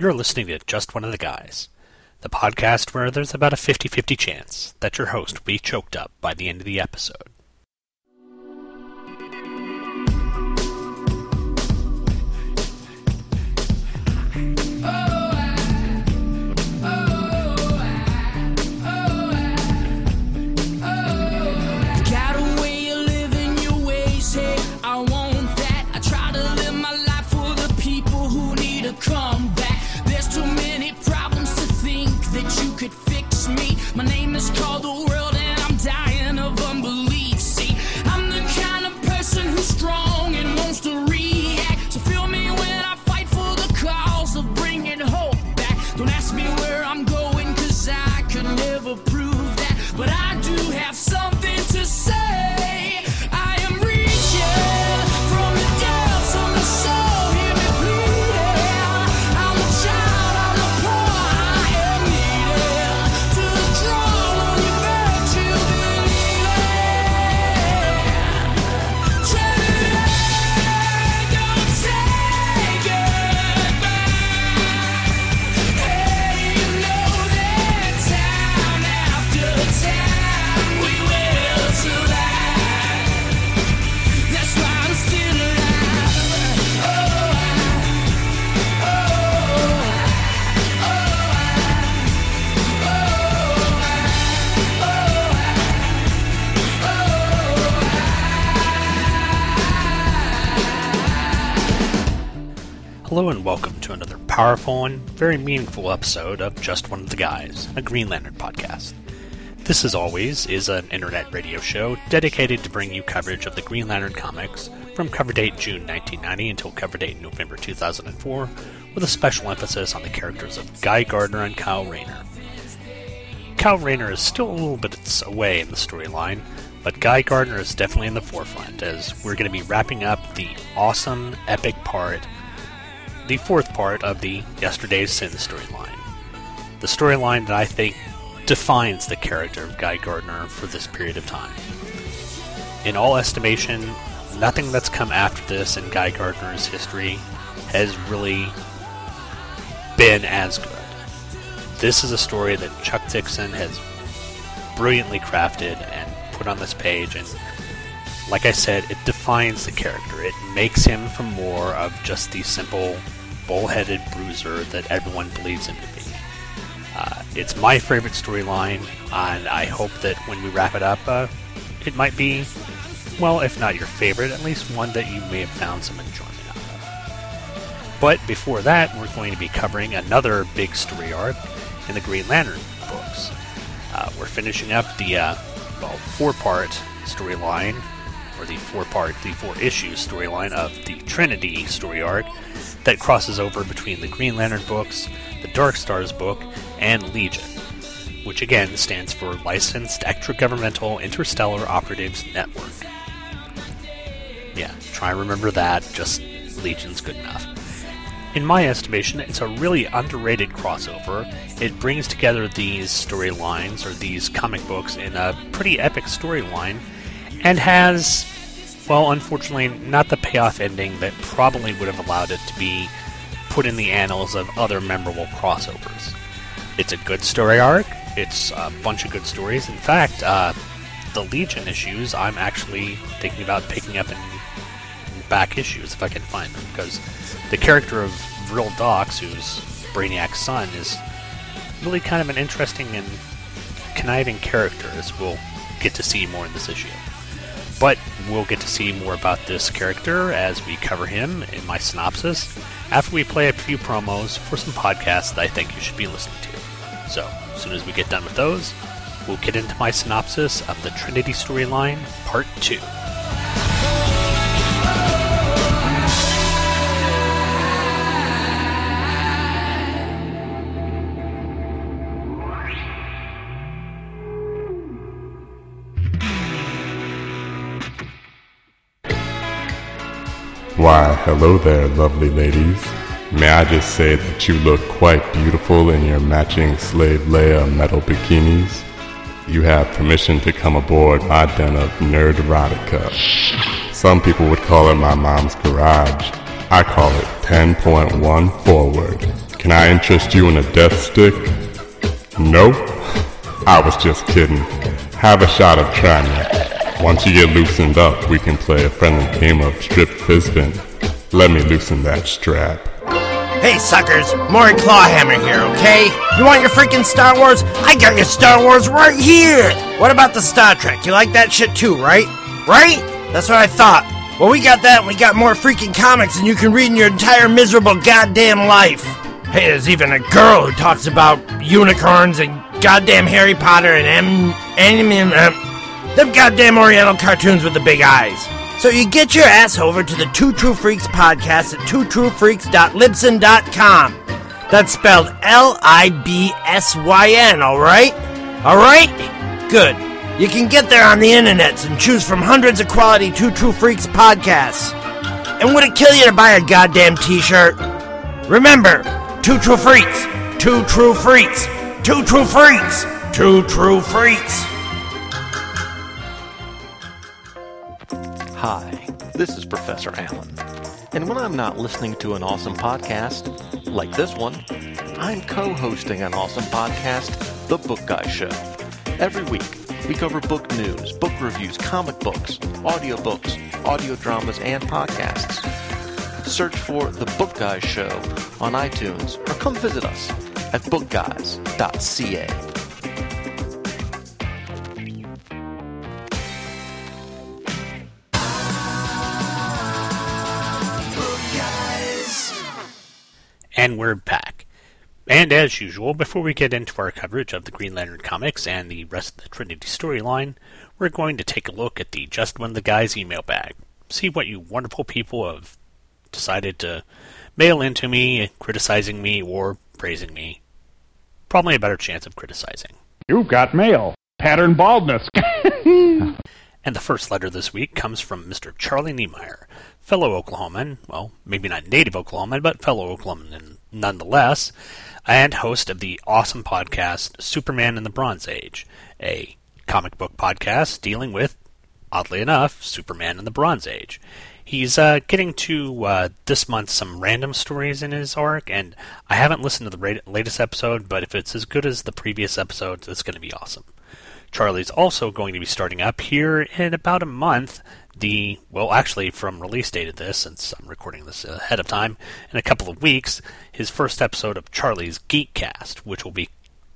You're listening to Just One of the Guys, the podcast where there's about a 50-50 chance that your host will be choked up by the end of the episode. My name is called the world and I'm dying of unbelief. See, I'm the kind of person who's strong and wants to react. So feel me when I fight for the cause of bringing hope back. Don't ask me where I'm going, cause I could never prove that. But I do have something to say. I am reaching from the depths of my soul. Hear me pleading. I'm a child, I'm a poor, I am needed. Hello and welcome to another powerful and very meaningful episode of Just One of the Guys, a Green Lantern podcast. This, as always, is an internet radio show dedicated to bring you coverage of the Green Lantern comics from cover date June 1990 until cover date November 2004, with a special emphasis on the characters of Guy Gardner and Kyle Rayner. Kyle Rayner is still a little bit away in the storyline, but Guy Gardner is definitely in the forefront, as we're going to be wrapping up the awesome, epic part, the fourth part of the Yesterday's Sins storyline. The storyline that I think defines the character of Guy Gardner for this period of time. In all estimation, nothing that's come after this in Guy Gardner's history has really been as good. This is a story that Chuck Dixon has brilliantly crafted and put on this page, and like I said, it defines the character. It makes him from more of just the simple bullheaded bruiser that everyone believes him to be. It's my favorite storyline, and I hope that when we wrap it up, it might be, well, if not your favorite, at least one that you may have found some enjoyment out of. But before that, we're going to be covering another big story arc in the Green Lantern books. We're finishing up the four-part storyline, or the four-issue storyline of the Trinity story arc that crosses over between the Green Lantern books, the Dark Stars book, and Legion, which again stands for Licensed Extra-Governmental Interstellar Operatives Network. Yeah, try and remember that, just Legion's good enough. In my estimation, it's a really underrated crossover. It brings together these storylines, or these comic books, in a pretty epic storyline, and has, well, unfortunately, not the payoff ending that probably would have allowed it to be put in the annals of other memorable crossovers. It's a good story arc. It's a bunch of good stories. In fact, the Legion issues, I'm actually thinking about picking up in back issues if I can find them, because the character of Vril Dox, who's Brainiac's son, is really kind of an interesting and conniving character, as we'll get to see more in this issue. But we'll get to see more about this character as we cover him in my synopsis after we play a few promos for some podcasts that I think you should be listening to. So, as soon as we get done with those, we'll get into my synopsis of the Trinity storyline, Part 2. Why, hello there, lovely ladies. May I just say that you look quite beautiful in your matching slave layer metal bikinis. You have permission to come aboard my den of nerd-erotica. Some people would call it my mom's garage. I call it 10.1 forward. Can Can I interest you in a death stick? Nope. I was just kidding. Have a shot of Triarch. Once you get loosened up, we can play a friendly game of strip fisting. Let me loosen that strap. Hey suckers, Maury Clawhammer here, okay? You want your freaking Star Wars? I got your Star Wars right here! What about the Star Trek? You like that shit too, right? Right? That's what I thought. Well, we got that and we got more freaking comics than you can read in your entire miserable goddamn life. Hey, there's even a girl who talks about unicorns and goddamn Harry Potter and them goddamn Oriental cartoons with the big eyes. So you get your ass over to the Two True Freaks podcast at twotruefreaks.libsyn.com. That's spelled Libsyn, alright? Alright? Good. You can get there on the internets and choose from hundreds of quality Two True Freaks podcasts. And would it kill you to buy a goddamn t-shirt? Remember, Two True Freaks, Two True Freaks, Two True Freaks, Two True Freaks. Hi, this is Professor Allen, and when I'm not listening to an awesome podcast, like this one, I'm co-hosting an awesome podcast, The Book Guy Show. Every week, we cover book news, book reviews, comic books, audio dramas, and podcasts. Search for The Book Guy Show on iTunes, or come visit us at bookguys.ca. And we're back. And as usual, before we get into our coverage of the Green Lantern comics and the rest of the Trinity storyline, we're going to take a look at the Just When the Guys email bag. See what you wonderful people have decided to mail into me, criticizing me or praising me. Probably a better chance of criticizing. You've got mail. Pattern baldness. And the first letter this week comes from Mr. Charlie Niemeyer, fellow Oklahoman, well, maybe not native Oklahoman, but fellow Oklahoman nonetheless, and host of the awesome podcast Superman in the Bronze Age, a comic book podcast dealing with, oddly enough, Superman in the Bronze Age. He's getting to this month some random stories in his arc, and I haven't listened to the latest episode, but if it's as good as the previous episode, it's going to be awesome. Charlie's also going to be starting up here in about a month, actually from release date of this, since I'm recording this ahead of time, in a couple of weeks, his first episode of Charlie's Geekcast, which will be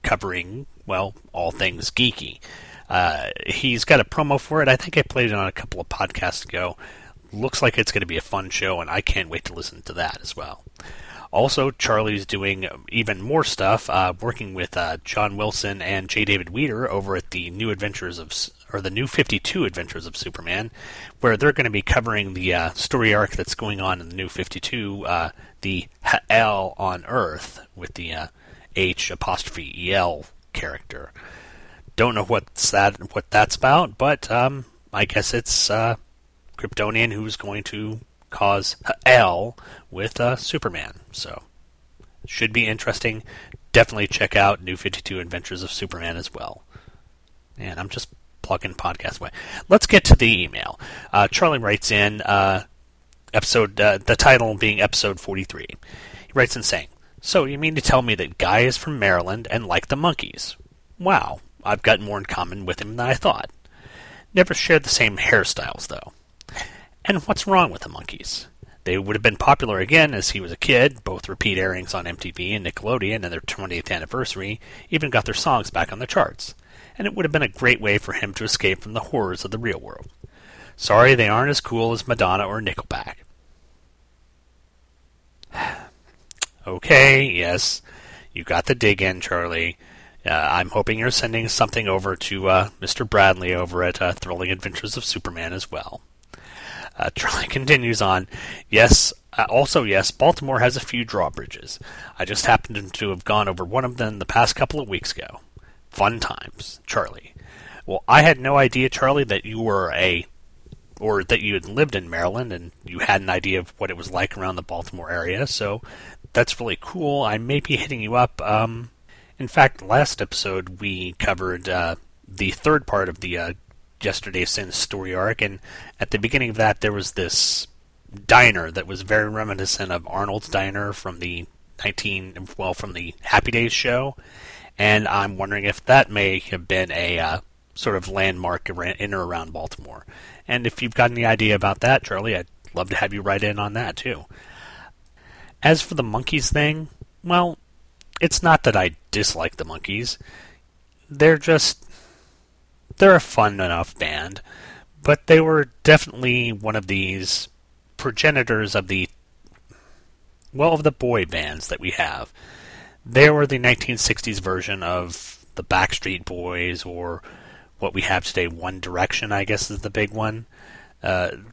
covering, well, all things geeky. He's got a promo for it. I think I played it on a couple of podcasts ago. Looks like it's going to be a fun show, and I can't wait to listen to that as well. Also, Charlie's doing even more stuff, working with John Wilson and J. David Weeder over at the the New 52 Adventures of Superman, where they're going to be covering the story arc that's going on in the New 52, the Ha'el on Earth, with the H'EL character. Don't know what that's about, but I guess it's Kryptonian who's going to cause Ha'el with Superman. So, should be interesting. Definitely check out New 52 Adventures of Superman as well. And I'm just plugging podcast away. Let's get to the email. Charlie writes in, the title being episode 43. He writes in saying, "So you mean to tell me that Guy is from Maryland and like the monkeys? Wow, I've got more in common with him than I thought. Never shared the same hairstyles, though. And what's wrong with the monkeys? They would have been popular again as he was a kid, both repeat airings on MTV and Nickelodeon and their 28th anniversary, even got their songs back on the charts. And it would have been a great way for him to escape from the horrors of the real world. Sorry they aren't as cool as Madonna or Nickelback." Okay, yes, you got the dig in, Charlie. I'm hoping you're sending something over to Mr. Bradley over at Thrilling Adventures of Superman as well. Charlie continues on, yes, Baltimore has a few drawbridges. I just happened to have gone over one of them the past couple of weeks ago. Fun times, Charlie. Well, I had no idea, Charlie, that you were that you had lived in Maryland and you had an idea of what it was like around the Baltimore area, so that's really cool. I may be hitting you up. In fact, last episode we covered the third part of the Yesterday's Sins story arc, and at the beginning of that there was this diner that was very reminiscent of Arnold's Diner from the from the Happy Days show, and I'm wondering if that may have been a sort of landmark in or around Baltimore. And if you've got any idea about that, Charlie, I'd love to have you write in on that, too. As for the monkeys thing, well, it's not that I dislike the monkeys. They're a fun enough band, but they were definitely one of these progenitors of the boy bands that we have. They were the 1960s version of the Backstreet Boys, or what we have today, One Direction, I guess is the big one.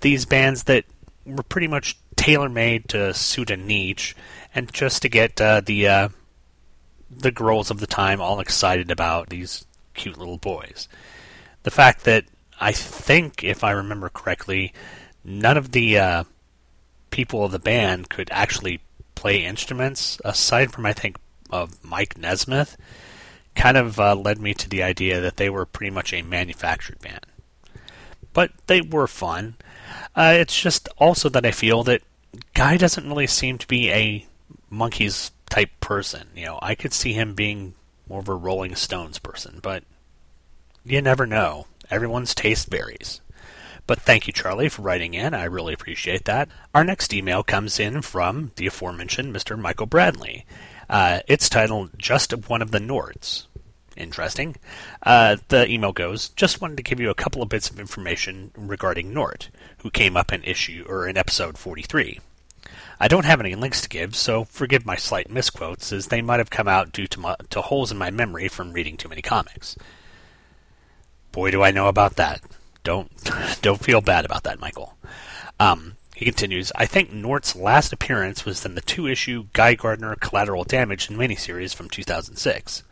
These bands that were pretty much tailor-made to suit a niche, and just to get the girls of the time all excited about these cute little boys. The fact that, I think, if I remember correctly, none of the people of the band could actually play instruments, aside from, I think, of Mike Nesmith, kind of led me to the idea that they were pretty much a manufactured band. But they were fun. It's just also that I feel that Guy doesn't really seem to be a Monkees type person. You know, I could see him being more of a Rolling Stones person, but you never know. Everyone's taste varies. But thank you, Charlie, for writing in. I really appreciate that. Our next email comes in from the aforementioned Mr. Michael Bradley. It's titled, Just One of the Norts. Interesting. The email goes, just wanted to give you a couple of bits of information regarding Nort, who came up in episode 43. I don't have any links to give, so forgive my slight misquotes, as they might have come out due to holes in my memory from reading too many comics. Boy, do I know about that. Don't feel bad about that, Michael. He continues, I think Nort's last appearance was in the 2-issue Guy Gardner Collateral Damage miniseries from 2006.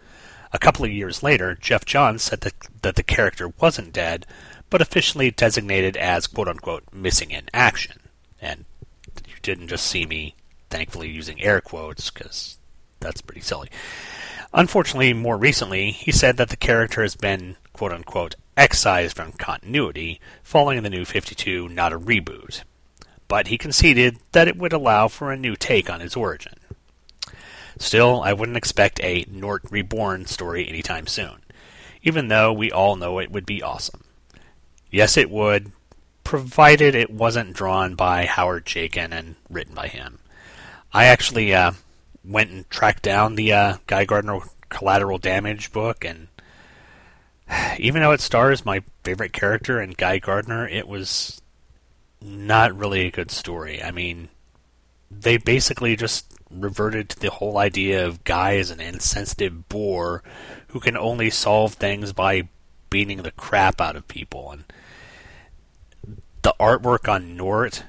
A couple of years later, Jeff Johns said that the character wasn't dead, but officially designated as quote-unquote missing in action. And you didn't just see me, thankfully, using air quotes, because that's pretty silly. Unfortunately, more recently, he said that the character has been quote-unquote excised from continuity, following the New 52, not a reboot. But he conceded that it would allow for a new take on his origin. Still, I wouldn't expect a Nort Reborn story anytime soon, even though we all know it would be awesome. Yes, it would, provided it wasn't drawn by Howard Chaykin and written by him. I actually went and tracked down the Guy Gardner Collateral Damage book, and even though it stars my favorite character in Guy Gardner, it was not really a good story. I mean, they basically just reverted to the whole idea of Guy as an insensitive boor who can only solve things by beating the crap out of people. And the artwork on Nort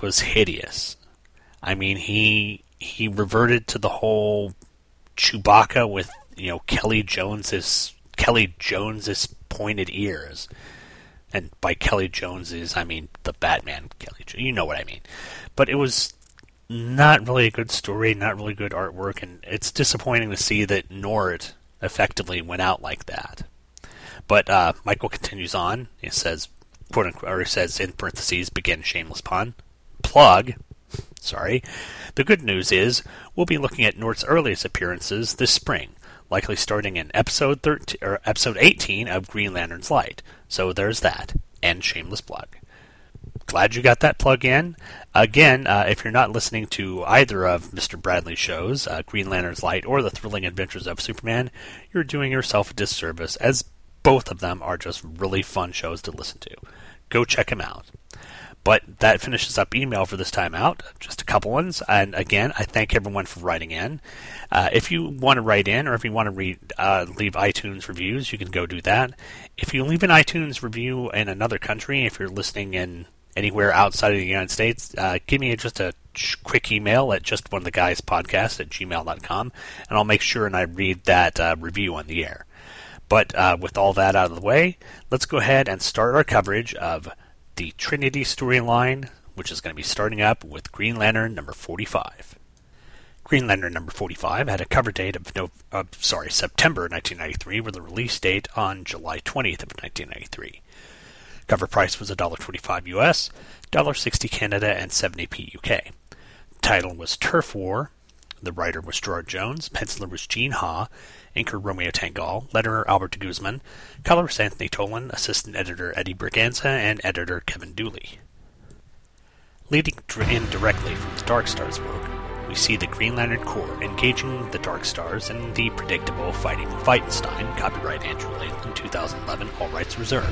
was hideous. I mean, he reverted to the whole Chewbacca with, you know, Kelly Jones's pointed ears. And by Kelly Jones's, I mean the Batman Kelly Jones. You know what I mean. But it was not really a good story, not really good artwork, and it's disappointing to see that Nort effectively went out like that. But Michael continues on. He says, quote unquote, or says in parentheses, begin shameless pun, plug, sorry. The good news is we'll be looking at Nort's earliest appearances this spring, likely starting in episode 18 of Green Lantern's Light. So there's that, and shameless plug. Glad you got that plug in. Again, if you're not listening to either of Mr. Bradley's shows, Green Lantern's Light or The Thrilling Adventures of Superman, you're doing yourself a disservice, as both of them are just really fun shows to listen to. Go check them out. But that finishes up email for this time out. Just a couple ones. And again, I thank everyone for writing in. If you want to write in, or if you want to leave iTunes reviews, you can go do that. If you leave an iTunes review in another country, if you're listening in anywhere outside of the United States, give me just a quick email at justoneofthe.guyspodcast@gmail.com, and I'll make sure and I read that review on the air. But with all that out of the way, let's go ahead and start our coverage of the Trinity storyline, which is going to be starting up with Green Lantern number 45. Green Lantern number 45 had a cover date of September 1993, with a release date on July 20th of 1993. Cover price was $1.25 US, $1.60 Canada, and 70p UK. Title was Turf War. The writer was Gerard Jones, penciler was Gene Ha, inker Romeo Tanghal, letterer Albert Guzman, colorist Anthony Tolan, assistant editor Eddie Briganza, and editor Kevin Dooley. Leading in directly from the Dark Stars book, we see the Green Lantern Corps engaging the Dark Stars in the predictable fighting with Wittgenstein, copyright Andrew Latham, 2011, all rights reserved.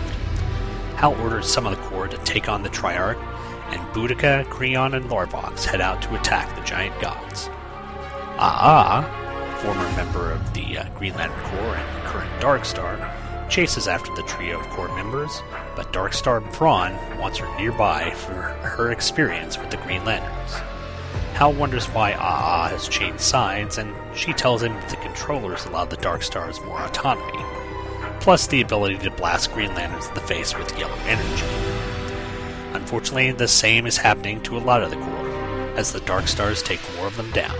Hal orders some of the Corps to take on the Triarch, and Boodikka, Creon, and Larvox head out to attack the giant gods. Ah-Ah, former member of the Green Lantern Corps and current Dark Star, chases after the trio of Corps members, but Dark Star Thrawn wants her nearby for her experience with the Green Lanterns. Hal wonders why Ah-Ah has changed sides, and she tells him that the controllers allowed the Dark Stars more autonomy, plus the ability to blast Green Lanterns in the face with yellow energy. Unfortunately, the same is happening to a lot of the Corps, as the Dark Stars take more of them down.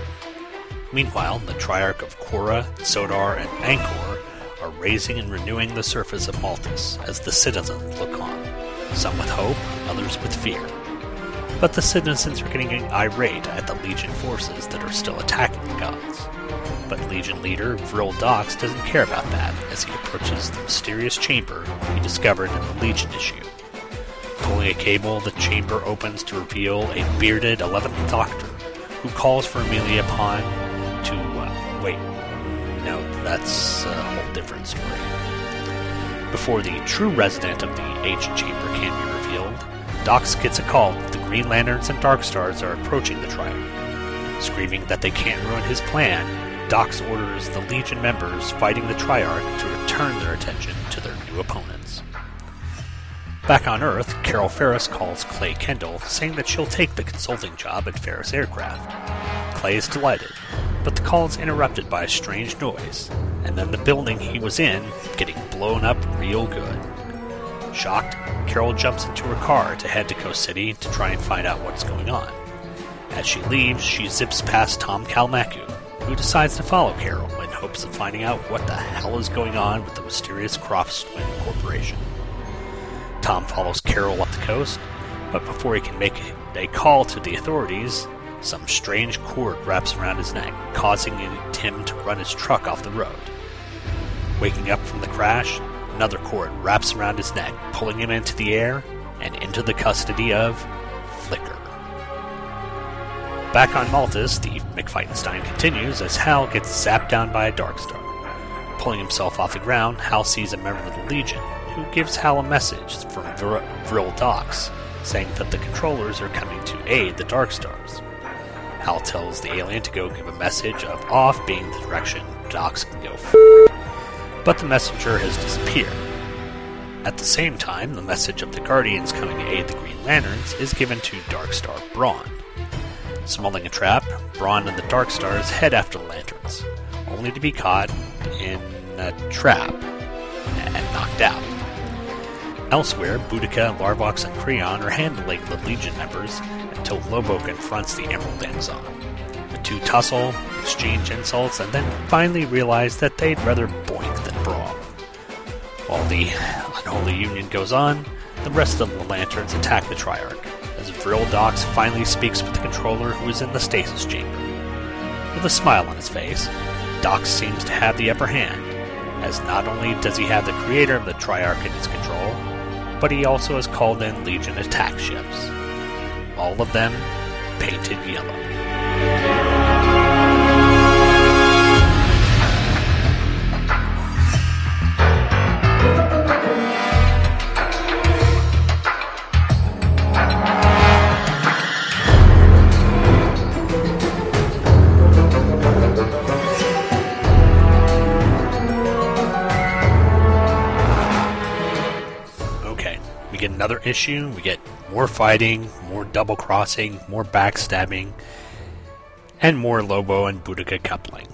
Meanwhile, the Triarch of Korra, Sodar, and Angkor are raising and renewing the surface of Maltus as the citizens look on, some with hope, others with fear. But the citizens are getting irate at the Legion forces that are still attacking the gods. But Legion leader Vril Dox doesn't care about that as he approaches the mysterious chamber he discovered in the Legion issue. Pulling a cable, the chamber opens to reveal a bearded 11th Doctor who calls for Amelia upon to... that's a whole different story. Before the true resident of the ancient chamber can be revealed, Dox gets a call that the Green Lanterns and Dark Stars are approaching the Triarch. Screaming that they can't ruin his plan, Dox orders the Legion members fighting the Triarch to return their attention to their new opponents. Back on Earth, Carol Ferris calls Clay Kendall, saying that she'll take the consulting job at Ferris Aircraft. Clay is delighted, but the call is interrupted by a strange noise, and then the building he was in getting blown up real good. Shocked, Carol jumps into her car to head to Coast City to try and find out what's going on. As she leaves, she zips past Tom Kalmaku, who decides to follow Carol in hopes of finding out what the hell is going on with the mysterious Croftswin Corporation. Tom follows Carol up the coast, but before he can make a call to the authorities, some strange cord wraps around his neck, causing him to run his truck off the road. Waking up from the crash, another cord wraps around his neck, pulling him into the air and into the custody of Flicker. Back on Maltus, the McFightenstein continues as Hal gets zapped down by a Dark Star. Pulling himself off the ground, Hal sees a member of the Legion, who gives Hal a message from Vril Dox, saying that the controllers are coming to aid the Dark Stars. Hal tells the alien to go give a message of off being the direction Dox can go but the messenger has disappeared. At the same time, the message of the Guardians coming to aid the Green Lanterns is given to Dark Star Brawn. Smelling a trap, Brawn and the Dark Stars head after the Lanterns, only to be caught in a trap and knocked out. Elsewhere, Boodikka, Larvox, and Creon are handling the Legion members until Lobo confronts the Emerald Amazon. The two tussle, exchange insults, and then finally realize that they'd rather boink than brawl. While the unholy union goes on, the rest of the Lanterns attack the Triarch, as Vril Dox finally speaks with the controller who is in the stasis chamber. With a smile on his face, Dox seems to have the upper hand, as not only does he have the creator of the Triarch in his control, but he also has called in Legion attack ships. All of them painted yellow. Okay, we get another issue, we get more fighting, more double-crossing, more backstabbing, and more Lobo and Boodikka coupling.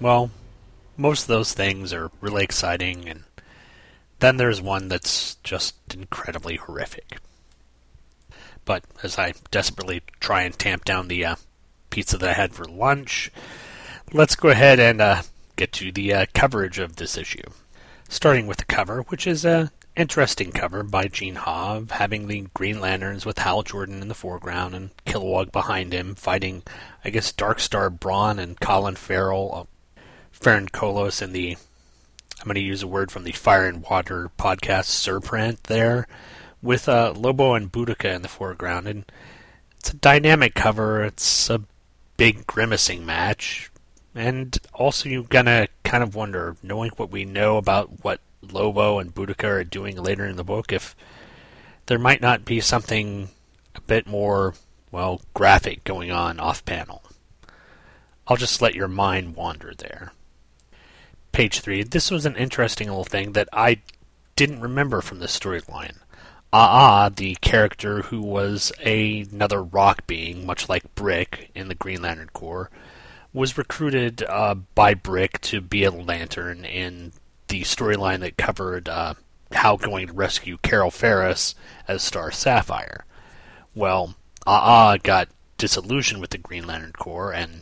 Well, most of those things are really exciting, and then there's one that's just incredibly horrific. But as I desperately try and tamp down the pizza that I had for lunch, let's go ahead and get to the coverage of this issue. Starting with the cover, which is Interesting cover by Gene Ha, having the Green Lanterns with Hal Jordan in the foreground and Kilowog behind him, fighting, I guess, Dark Star Brawn and Colin Farrell, Farron Kolos, and the, I'm going to use a word from the Fire and Water podcast, Serpent there, with Lobo and Boodikka in the foreground. And it's a dynamic cover, it's a big grimacing match, and also you're going to kind of wonder, knowing what we know about what Lobo and Boodikka are doing later in the book, if there might not be something a bit more, well, graphic going on off-panel. I'll just let your mind wander there. Page 3. This was an interesting little thing that I didn't remember from this storyline. Ah-Ah, the character who was another rock being, much like Brick in the Green Lantern Corps, was recruited by Brick to be a lantern in the storyline that covered Hal going to rescue Carol Ferris as Star Sapphire. Well, Ah-Ah got disillusioned with the Green Lantern Corps and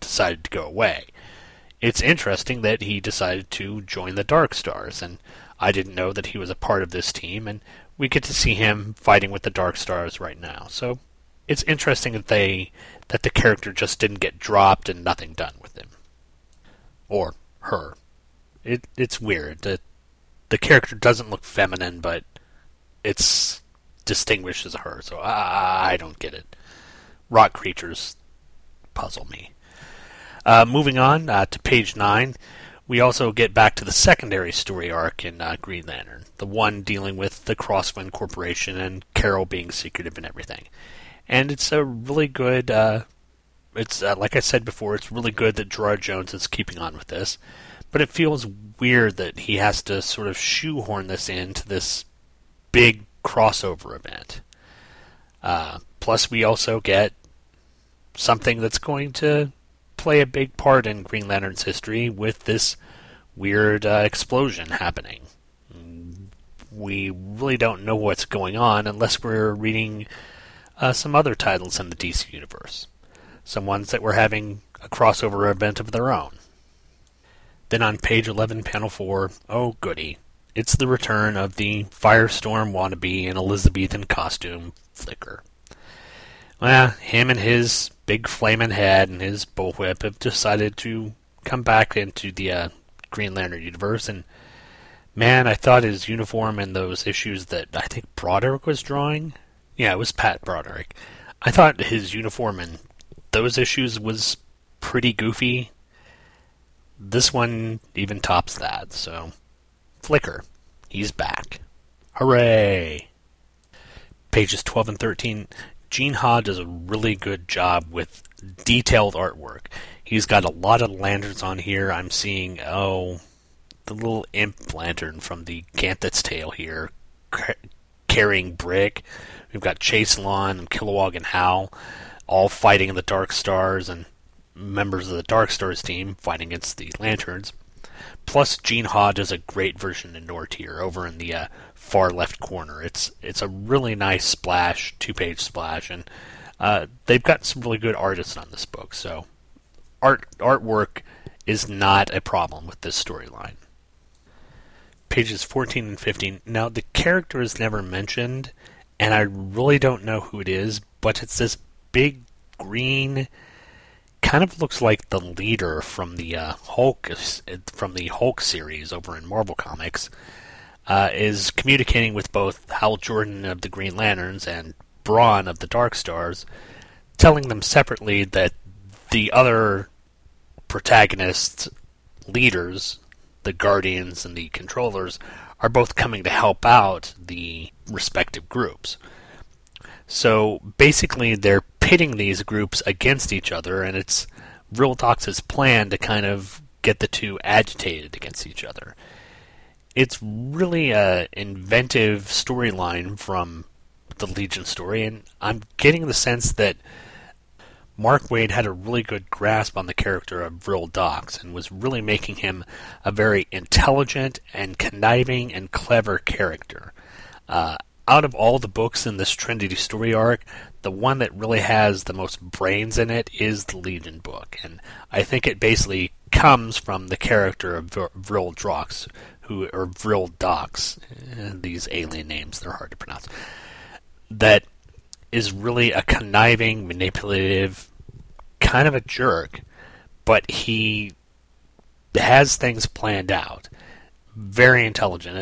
decided to go away. It's interesting that he decided to join the Dark Stars, and I didn't know that he was a part of this team, and we get to see him fighting with the Dark Stars right now. So it's interesting that the character just didn't get dropped and nothing done with him. Or her. It's weird. The character doesn't look feminine, but it's distinguished as her, so I don't get it. Rock creatures puzzle me. Moving on to page 9, we also get back to the secondary story arc in Green Lantern, the one dealing with the Crosswind Corporation and Carol being secretive and everything. And it's a really good, like I said before, it's really good that Gerard Jones is keeping on with this, but it feels weird that he has to sort of shoehorn this into this big crossover event. Plus, we also get something that's going to play a big part in Green Lantern's history with this weird explosion happening. We really don't know what's going on unless we're reading some other titles in the DC Universe. Some ones that were having a crossover event of their own. Then on page 11, panel 4, oh goody, it's the return of the Firestorm wannabe in Elizabethan costume, Flicker. Well, him and his big flaming head and his bullwhip have decided to come back into the Green Lantern universe, and man, I thought his uniform and those issues that I think Broderick was drawing? Yeah, it was Pat Broderick. I thought his uniform and those issues was pretty goofy. This one even tops that, so Flicker, he's back. Hooray! Pages 12 and 13, Gene Ha does a really good job with detailed artwork. He's got a lot of lanterns on here. I'm seeing, the little imp lantern from the Ganthet's Tale here, carrying Brick. We've got Chase Lon and Kilowog and Hal, all fighting in the Dark Stars, and members of the Dark Stars team fighting against the Lanterns. Plus, Gene Ha does a great version of Nort here over in the far left corner. It's a really nice splash, two-page splash, and they've got some really good artists on this book, so artwork is not a problem with this storyline. Pages 14 and 15. Now, the character is never mentioned, and I really don't know who it is, but it's this big green, kind of looks like the leader from the Hulk series over in Marvel Comics, is communicating with both Hal Jordan of the Green Lanterns and Brawn of the Dark Stars, telling them separately that the other protagonists, leaders, the Guardians and the Controllers, are both coming to help out the respective groups. So basically they're pitting these groups against each other, and it's Vril Dox's plan to kind of get the two agitated against each other. It's really an inventive storyline from the Legion story, and I'm getting the sense that Mark Waid had a really good grasp on the character of Vril Dox and was really making him a very intelligent and conniving and clever character. Out of all the books in this Trinity story arc, the one that really has the most brains in it is the Legion book, and I think it basically comes from the character of Vril Dox, who are Vril Dox. These alien names, they're hard to pronounce. That is really a conniving, manipulative, kind of a jerk, but he has things planned out. Very intelligent.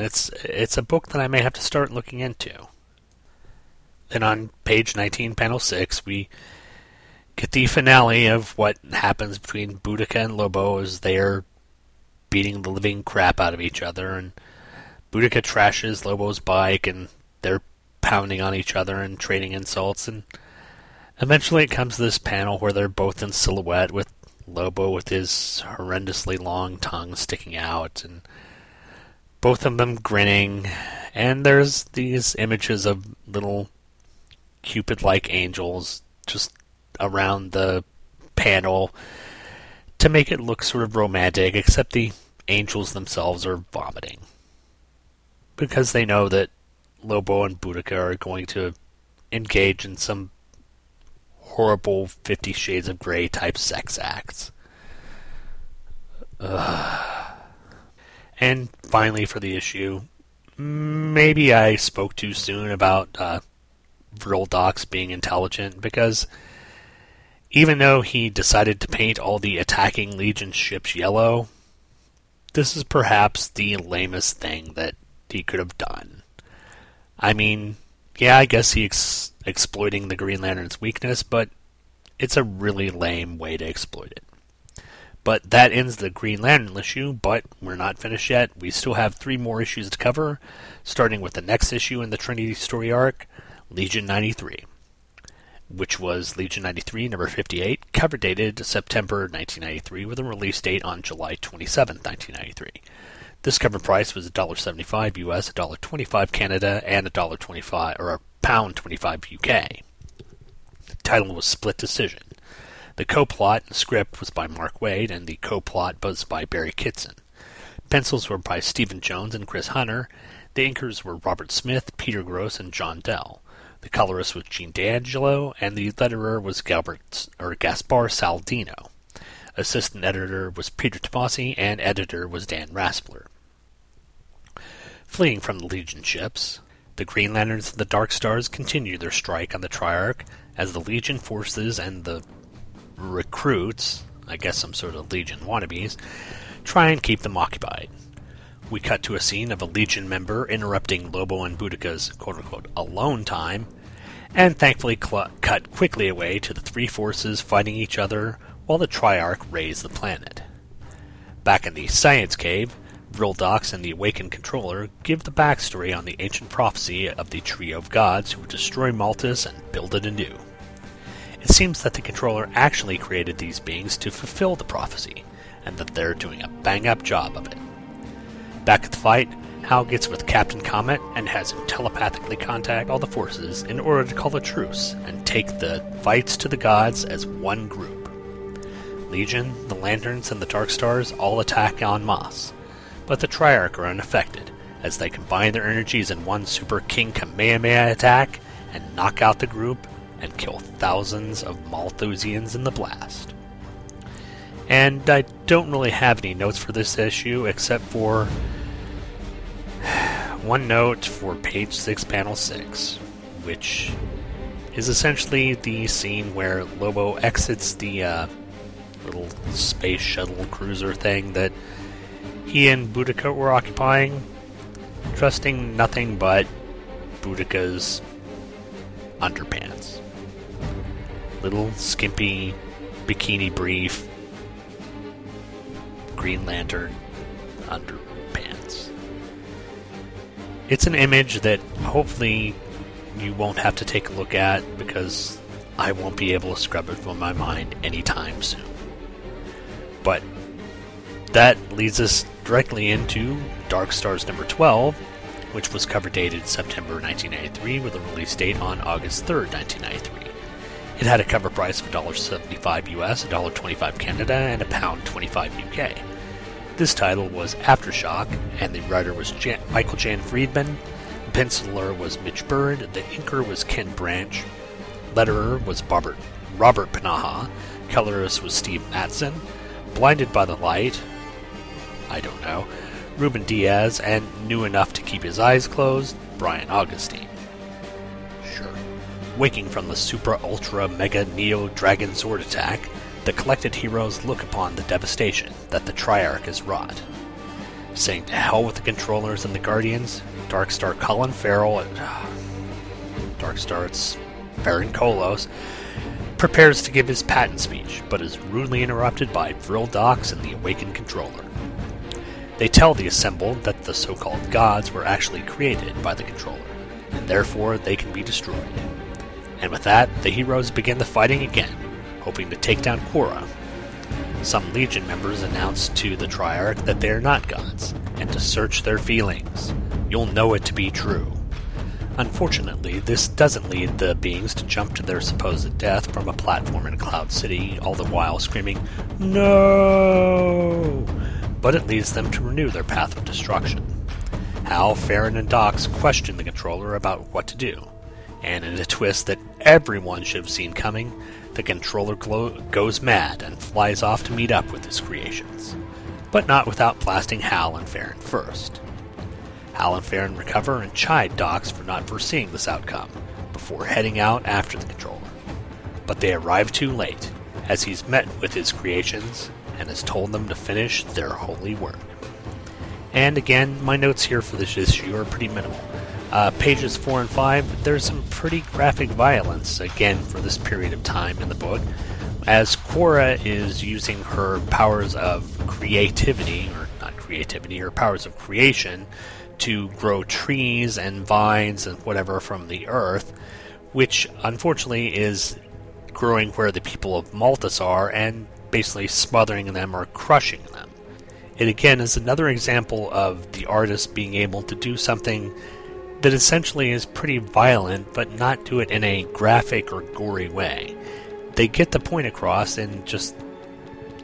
It's a book that I may have to start looking into. Then on page 19, panel 6, we get the finale of what happens between Boodikka and Lobo as they are beating the living crap out of each other, and Boodikka trashes Lobo's bike, and they're pounding on each other and trading insults, and eventually it comes to this panel where they're both in silhouette with Lobo with his horrendously long tongue sticking out, and both of them grinning, and there's these images of little Cupid-like angels just around the panel to make it look sort of romantic, except the angels themselves are vomiting. Because they know that Lobo and Boodikka are going to engage in some horrible 50 Shades of Grey type sex acts. And finally for the issue, maybe I spoke too soon about Vril Dox being intelligent, because even though he decided to paint all the attacking Legion ships yellow, this is perhaps the lamest thing that he could have done. I mean, yeah, I guess he's exploiting the Green Lantern's weakness, but it's a really lame way to exploit it. But that ends the Green Lantern issue, but we're not finished yet. We still have 3 more issues to cover, starting with the next issue in the Trinity story arc, Legion 93, which was Legion 93, number 58, cover dated September 1993, with a release date on July 27, 1993. This cover price was $1.75 US, $1.25 Canada, and $1.25 or £1.25 UK. The title was Split Decision. The co-plot and script was by Mark Waid, and the co-plot was by Barry Kitson. Pencils were by Stephen Jones and Chris Hunter. The inkers were Robert Smith, Peter Gross, and John Dell. The colorist was Gene D'Angelo, and the letterer was Gaspar Saldino. Assistant editor was Peter Tomasi, and editor was Dan Raspler. Fleeing from the Legion ships, the Green Lanterns and the Dark Stars continue their strike on the Triarch as the Legion forces and the recruits, I guess some sort of Legion wannabes, try and keep them occupied. We cut to a scene of a Legion member interrupting Lobo and Boudicca's quote-unquote alone time, and thankfully cut quickly away to the 3 forces fighting each other while the Triarch raise the planet. Back in the Science Cave, Vril Dox and the Awakened Controller give the backstory on the ancient prophecy of the trio of gods who would destroy Maltus and build it anew. It seems that the Controller actually created these beings to fulfill the prophecy, and that they're doing a bang-up job of it. Back at the fight, Hal gets with Captain Comet and has him telepathically contact all the forces in order to call a truce and take the fights to the gods as one group. Legion, the Lanterns, and the Dark Stars all attack en masse, but the Triarch are unaffected, as they combine their energies in one Super King Kamehameha attack and knock out the group and kill thousands of Malthusians in the blast. And I don't really have any notes for this issue, except for one note for page 6, panel 6, which is essentially the scene where Lobo exits the little space shuttle cruiser thing that he and Boudicca were occupying, trusting nothing but Boudicca's underpants. Little, skimpy, bikini brief, Green Lantern underpants. It's an image that hopefully you won't have to take a look at, because I won't be able to scrub it from my mind anytime soon. But that leads us directly into Dark Stars number 12, which was cover dated September 1993 with a release date on August 3rd, 1993. It had a cover price of $1.75 US, $1.25 Canada, and £1.25 UK. This title was Aftershock, and the writer was Michael Jan Friedman, the penciler was Mitch Bird, the inker was Ken Branch, letterer was Robert Panaha, colorist was Steve Matson, Blinded by the Light, I don't know, Ruben Diaz, and knew enough to keep his eyes closed, Brian Augustine. Sure. Waking from the Supra-Ultra-Mega-Neo-Dragon Sword attack, the collected heroes look upon the devastation that the Triarch has wrought. Saying to hell with the Controllers and the Guardians, Darkstar Colin Farrell and... Darkstar's Baron Kolos prepares to give his patent speech, but is rudely interrupted by Vril Dox and the awakened Controller. They tell the assembled that the so-called gods were actually created by the Controller, and therefore they can be destroyed. And with that, the heroes begin the fighting again, hoping to take down Korra. Some Legion members announce to the Triarch that they are not gods, and to search their feelings. You'll know it to be true. Unfortunately, this doesn't lead the beings to jump to their supposed death from a platform in Cloud City, all the while screaming, "No!" But it leads them to renew their path of destruction. Hal, Farron, and Dox question the Controller about what to do, and in a twist that everyone should have seen coming, the Controller goes mad and flies off to meet up with his creations, but not without blasting Hal and Farron first. Hal and Farron recover and chide Dox for not foreseeing this outcome, before heading out after the Controller. But they arrive too late, as he's met with his creations, and has told them to finish their holy work. And again, my notes here for this issue are pretty minimal. Pages 4 and 5, there's some pretty graphic violence, again, for this period of time in the book, as Korra is using her powers of her powers of creation, to grow trees and vines and whatever from the earth, which unfortunately is growing where the people of Maltus are and basically smothering them or crushing them. It again is another example of the artist being able to do something that essentially is pretty violent, but not do it in a graphic or gory way. They get the point across in just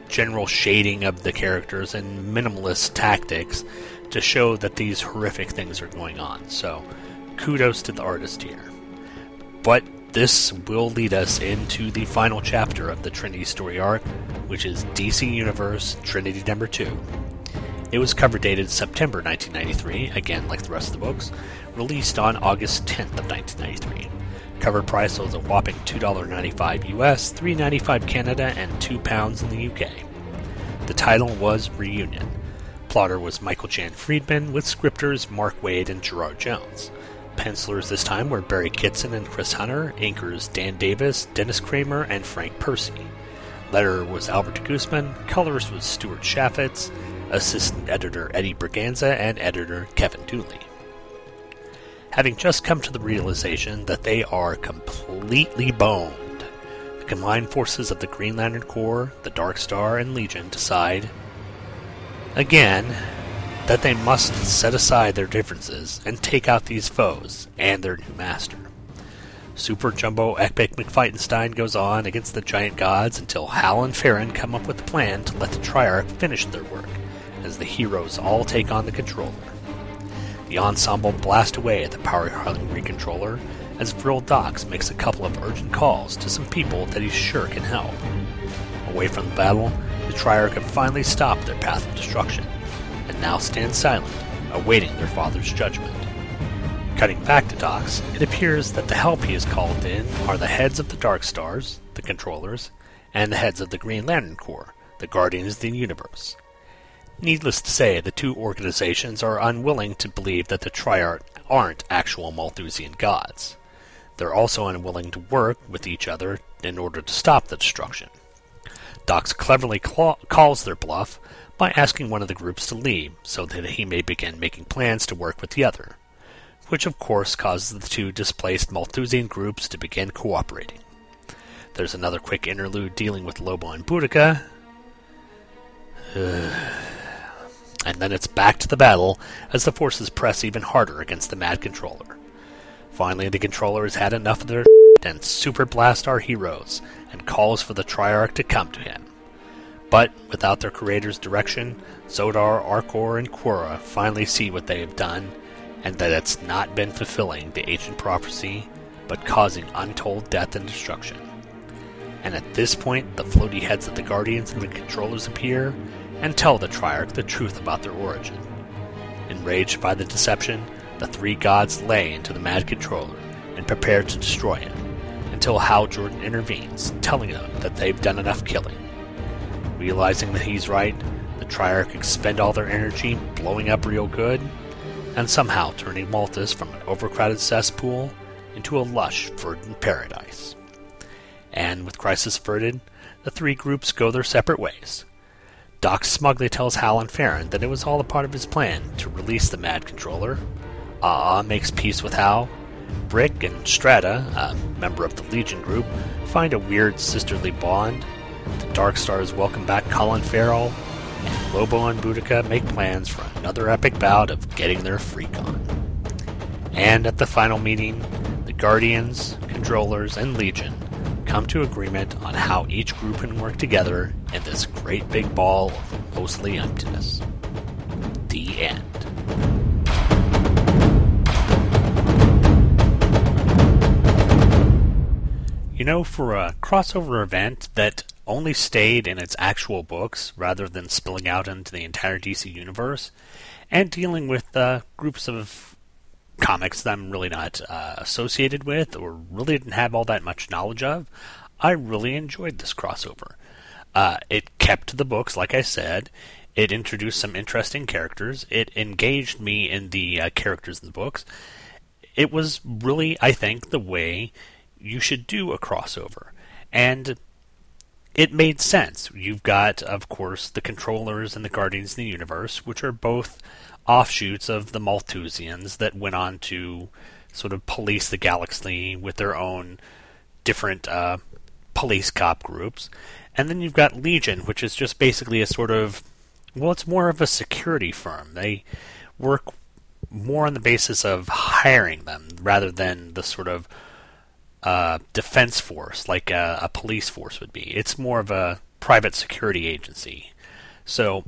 general shading of the characters and minimalist tactics to show that these horrific things are going on. So, kudos to the artist here. But this will lead us into the final chapter of the Trinity story arc, which is DC Universe Trinity number 2. It was cover dated September 1993, again like the rest of the books, released on August 10th of 1993. Cover price was a whopping $2.95 US, $3.95 Canada, and £2 in the UK. The title was Reunion. Plotter was Michael Jan Friedman, with scripters Mark Waid and Gerard Jones. Pencilers this time were Barry Kitson and Chris Hunter, inkers Dan Davis, Dennis Kramer, and Frank Percy. Letterer was Albert Guzman, colorist was Stuart Chaffetz, assistant editor Eddie Briganza, and editor Kevin Dooley. Having just come to the realization that they are completely boned, the combined forces of the Green Lantern Corps, the Dark Star, and Legion decide, again, that they must set aside their differences and take out these foes and their new master. Super Jumbo Epic McFightenstein goes on against the giant gods until Hal and Farron come up with a plan to let the Triarch finish their work, as the heroes all take on the Controller. The ensemble blast away at the power-hungry Controller, as Vril Dox makes a couple of urgent calls to some people that he's sure can help. Away from the battle, the Triarch have finally stopped their path of destruction, and now stand silent, awaiting their father's judgment. Cutting back to Dox, it appears that the help he has called in are the heads of the Dark Stars, the Controllers, and the heads of the Green Lantern Corps, the Guardians of the Universe. Needless to say, the two organizations are unwilling to believe that the Triarch aren't actual Malthusian gods. They're also unwilling to work with each other in order to stop the destruction. Dox cleverly calls their bluff by asking one of the groups to leave, so that he may begin making plans to work with the other, which of course causes the two displaced Malthusian groups to begin cooperating. There's another quick interlude dealing with Lobo and Boodikka, and then it's back to the battle as the forces press even harder against the mad Controller. Finally, the Controller has had enough of their shit and super blast our heroes, and calls for the Triarch to come to him. But, without their creator's direction, Zodar, Arkor, and Korra finally see what they have done, and that it's not been fulfilling the ancient prophecy, but causing untold death and destruction. And at this point, the floaty heads of the Guardians and the Controllers appear, and tell the Triarch the truth about their origin, Enraged by the deception, the three gods lay into the Mad Controller and prepare to destroy him, until Hal Jordan intervenes, telling them that they've done enough killing. Realizing that he's right, the Triarch expend all their energy blowing up real good, and somehow turning Maltus from an overcrowded cesspool into a lush, verdant paradise. And with crisis averted, the three groups go their separate ways. Dox smugly tells Hal and Farron that it was all a part of his plan to release the Mad Controller. Ah-Ah makes peace with Hal. Brick and Strata, a member of the Legion group, find a weird sisterly bond. The Dark Stars welcome back Colin Farrell, and Lobo and Boodikka make plans for another epic bout of getting their freak on. And at the final meeting, the Guardians, Controllers, and Legion come to agreement on how each group can work together in this great big ball of mostly emptiness. The end. You know, for a crossover event that only stayed in its actual books rather than spilling out into the entire DC universe, and dealing with groups of comics that I'm really not associated with or really didn't have all that much knowledge of, I really enjoyed this crossover. It kept to the books, like I said. It introduced some interesting characters. It engaged me in the characters in the books. It was really, I think, the way you should do a crossover. And it made sense. You've got, of course, the Controllers and the Guardians of the Universe, which are both offshoots of the Malthusians that went on to sort of police the galaxy with their own different police cop groups. And then you've got Legion, which is just basically a sort of, well, it's more of a security firm. They work more on the basis of hiring them rather than the sort of defense force like a police force would be. It's more of a private security agency. So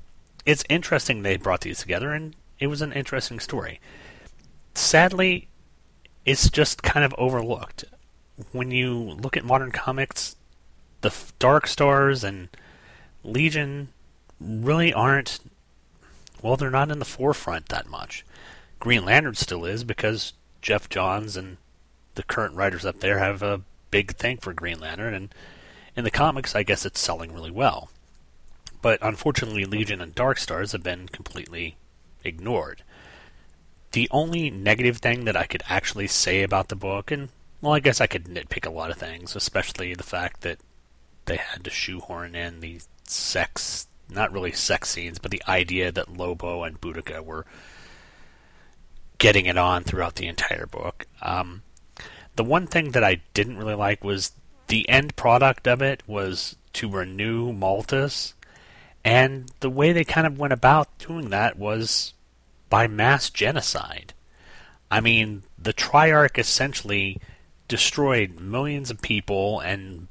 it's interesting they brought these together, and it was an interesting story. Sadly, it's just kind of overlooked. When you look at modern comics, the Dark Stars and Legion really aren't, well, they're not in the forefront that much. Green Lantern still is, because Jeff Johns and the current writers up there have a big thing for Green Lantern, and in the comics, I guess it's selling really well. But unfortunately, Legion and Dark Stars have been completely ignored. The only negative thing that I could actually say about the book, and, well, I guess I could nitpick a lot of things, especially the fact that they had to shoehorn in the sex, not really sex scenes, but the idea that Lobo and Boodikka were getting it on throughout the entire book. The one thing that I didn't really like was the end product of it was to renew Maltus, and the way they kind of went about doing that was by mass genocide. I mean, the Triarch essentially destroyed millions of people and,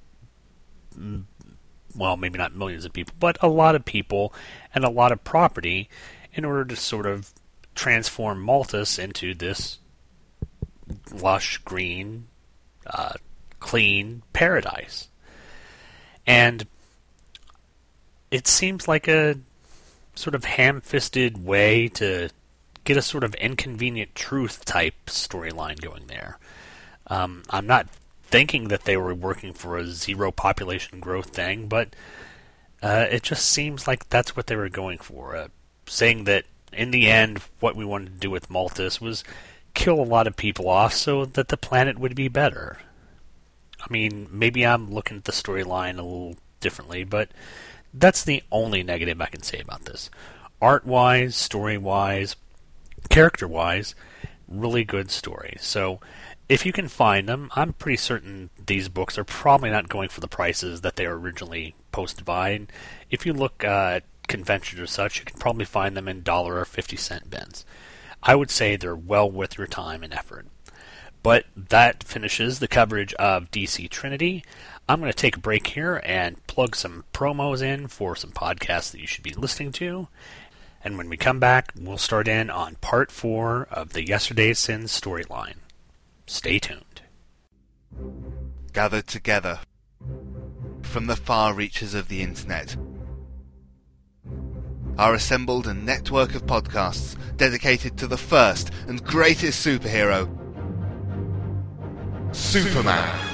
well, maybe not millions of people, but a lot of people and a lot of property in order to sort of transform Maltus into this lush, green, clean paradise. And it seems like a sort of ham-fisted way to get a sort of inconvenient truth type storyline going there. I'm not thinking that they were working for a zero population growth thing, but it just seems like that's what they were going for. Saying that in the end, what we wanted to do with Maltus was kill a lot of people off so that the planet would be better. I mean, maybe I'm looking at the storyline a little differently, but that's the only negative I can say about this. Art-wise, story-wise, character-wise, really good story. So if you can find them, I'm pretty certain these books are probably not going for the prices that they were originally posted by. And if you look at conventions or such, you can probably find them in $1 or 50-cent bins. I would say they're well worth your time and effort. But that finishes the coverage of DC Trinity. I'm going to take a break here and plug some promos in for some podcasts that you should be listening to. And when we come back, we'll start in on Part 4 of the Yesterday's Sins storyline. Stay tuned. Gathered together from the far reaches of the internet are assembled a network of podcasts dedicated to the first and greatest superhero, Superman.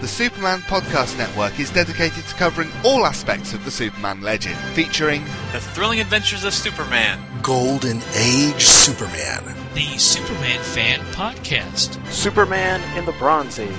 The Superman Podcast Network is dedicated to covering all aspects of the Superman legend, featuring The Thrilling Adventures of Superman, Golden Age Superman, The Superman Fan Podcast, Superman in the Bronze Age,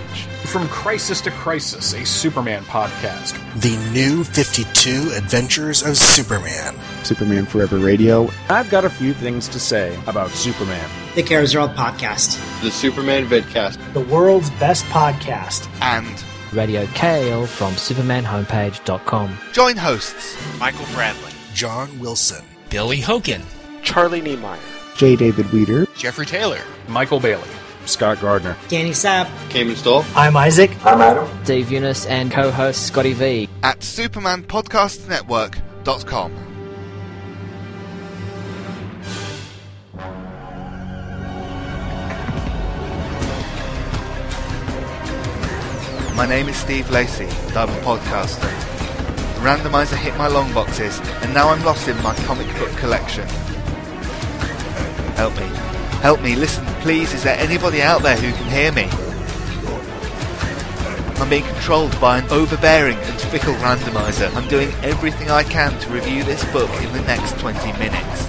From Crisis to Crisis, a Superman podcast, The New 52 Adventures of Superman, Superman Forever Radio. I've got a few things to say about Superman. The Kara's World Podcast, The Superman Vidcast, The World's Best Podcast, and Radio KL from SupermanHomepage.com. Join hosts Michael Bradley, John Wilson, Billy Hogan, Charlie Niemeyer, J. David Weeder, Jeffrey Taylor, Michael Bailey, Scott Gardner, Danny Sapp, Cayman Stoll. I'm Isaac. I'm Adam. Dave Eunice and co-host Scotty V. At SupermanPodcastNetwork.com. My name is Steve Lacey, and I'm a podcaster. The randomizer hit my long boxes, and now I'm lost in my comic book collection. Help me. Help me, listen, please, is there anybody out there who can hear me? I'm being controlled by an overbearing and fickle randomizer. I'm doing everything I can to review this book in the next 20 minutes.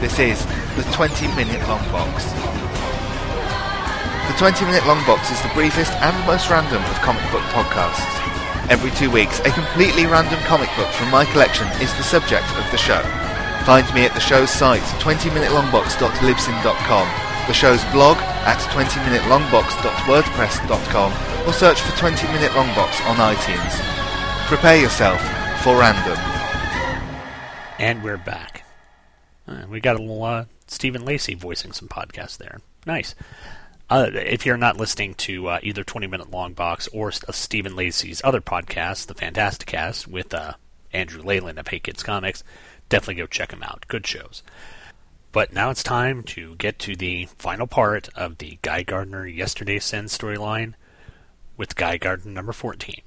This is the 20-minute long box. The 20-minute long box is the briefest and most random of comic book podcasts. Every 2 weeks, a completely random comic book from my collection is the subject of the show. Find me at the show's site, 20minutelongbox.libsyn.com, the show's blog at 20minutelongbox.wordpress.com, or search for 20-minute long box on iTunes. Prepare yourself for random. And we're back. We got a little Stephen Lacey voicing some podcasts there. Nice. If you're not listening to either 20-Minute Long Box or Stephen Lacey's other podcast, The Fantasticast, with Andrew Leyland of Hey Kids Comics, definitely go check them out. Good shows. But now it's time to get to the final part of the Guy Gardner Yesterday's Sins storyline with Guy Gardner number 14,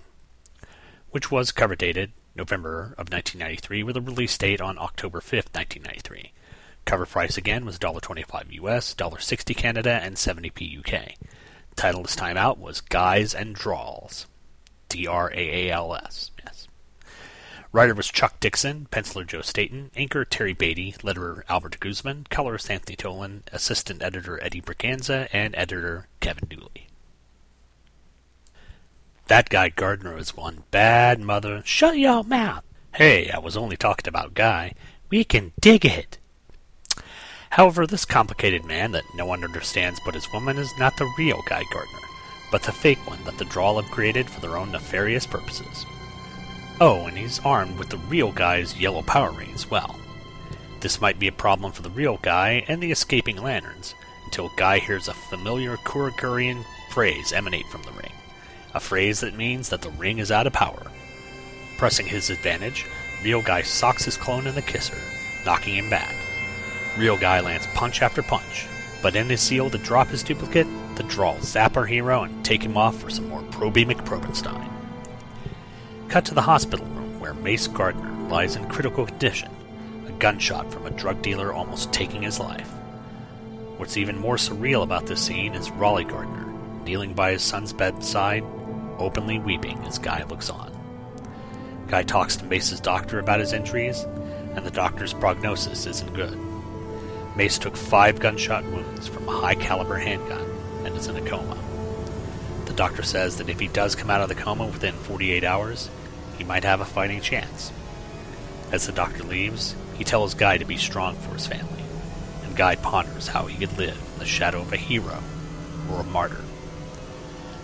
which was cover dated November of 1993 with a release date on October 5th, 1993. Cover price again was $1.25 US, $1.60 Canada, and 70p UK. Title this time out was Guys and Drawls. D-R-A-A-L-S, yes. Writer was Chuck Dixon, penciler Joe Staten, inker Terry Beatty, letterer Albert Guzman, colorist Anthony Tolan, assistant editor Eddie Briganza, and editor Kevin Dooley. That Guy Gardner is one bad mother. Shut your mouth! Hey, I was only talking about Guy. We can dig it! However, this complicated man that no one understands but his woman is not the real Guy Gardner, but the fake one that the Drawl have created for their own nefarious purposes. Oh, and he's armed with the real Guy's yellow power ring as well. This might be a problem for the real Guy and the escaping lanterns, until Guy hears a familiar Korragurian phrase emanate from the ring, a phrase that means that the ring is out of power. Pressing his advantage, real Guy socks his clone in the kisser, knocking him back. Real Guy lands punch after punch, but in his zeal to drop his duplicate, the Drawl zap our hero and take him off for some more probemic Probenstein. Cut to the hospital room where Mace Gardner lies in critical condition, a gunshot from a drug dealer almost taking his life. What's even more surreal about this scene is Raleigh Gardner, kneeling by his son's bedside, openly weeping as Guy looks on. Guy talks to Mace's doctor about his injuries, and the doctor's prognosis isn't good. Mace took 5 gunshot wounds from a high-caliber handgun and is in a coma. The doctor says that if he does come out of the coma within 48 hours, he might have a fighting chance. As the doctor leaves, he tells Guy to be strong for his family, and Guy ponders how he could live in the shadow of a hero or a martyr.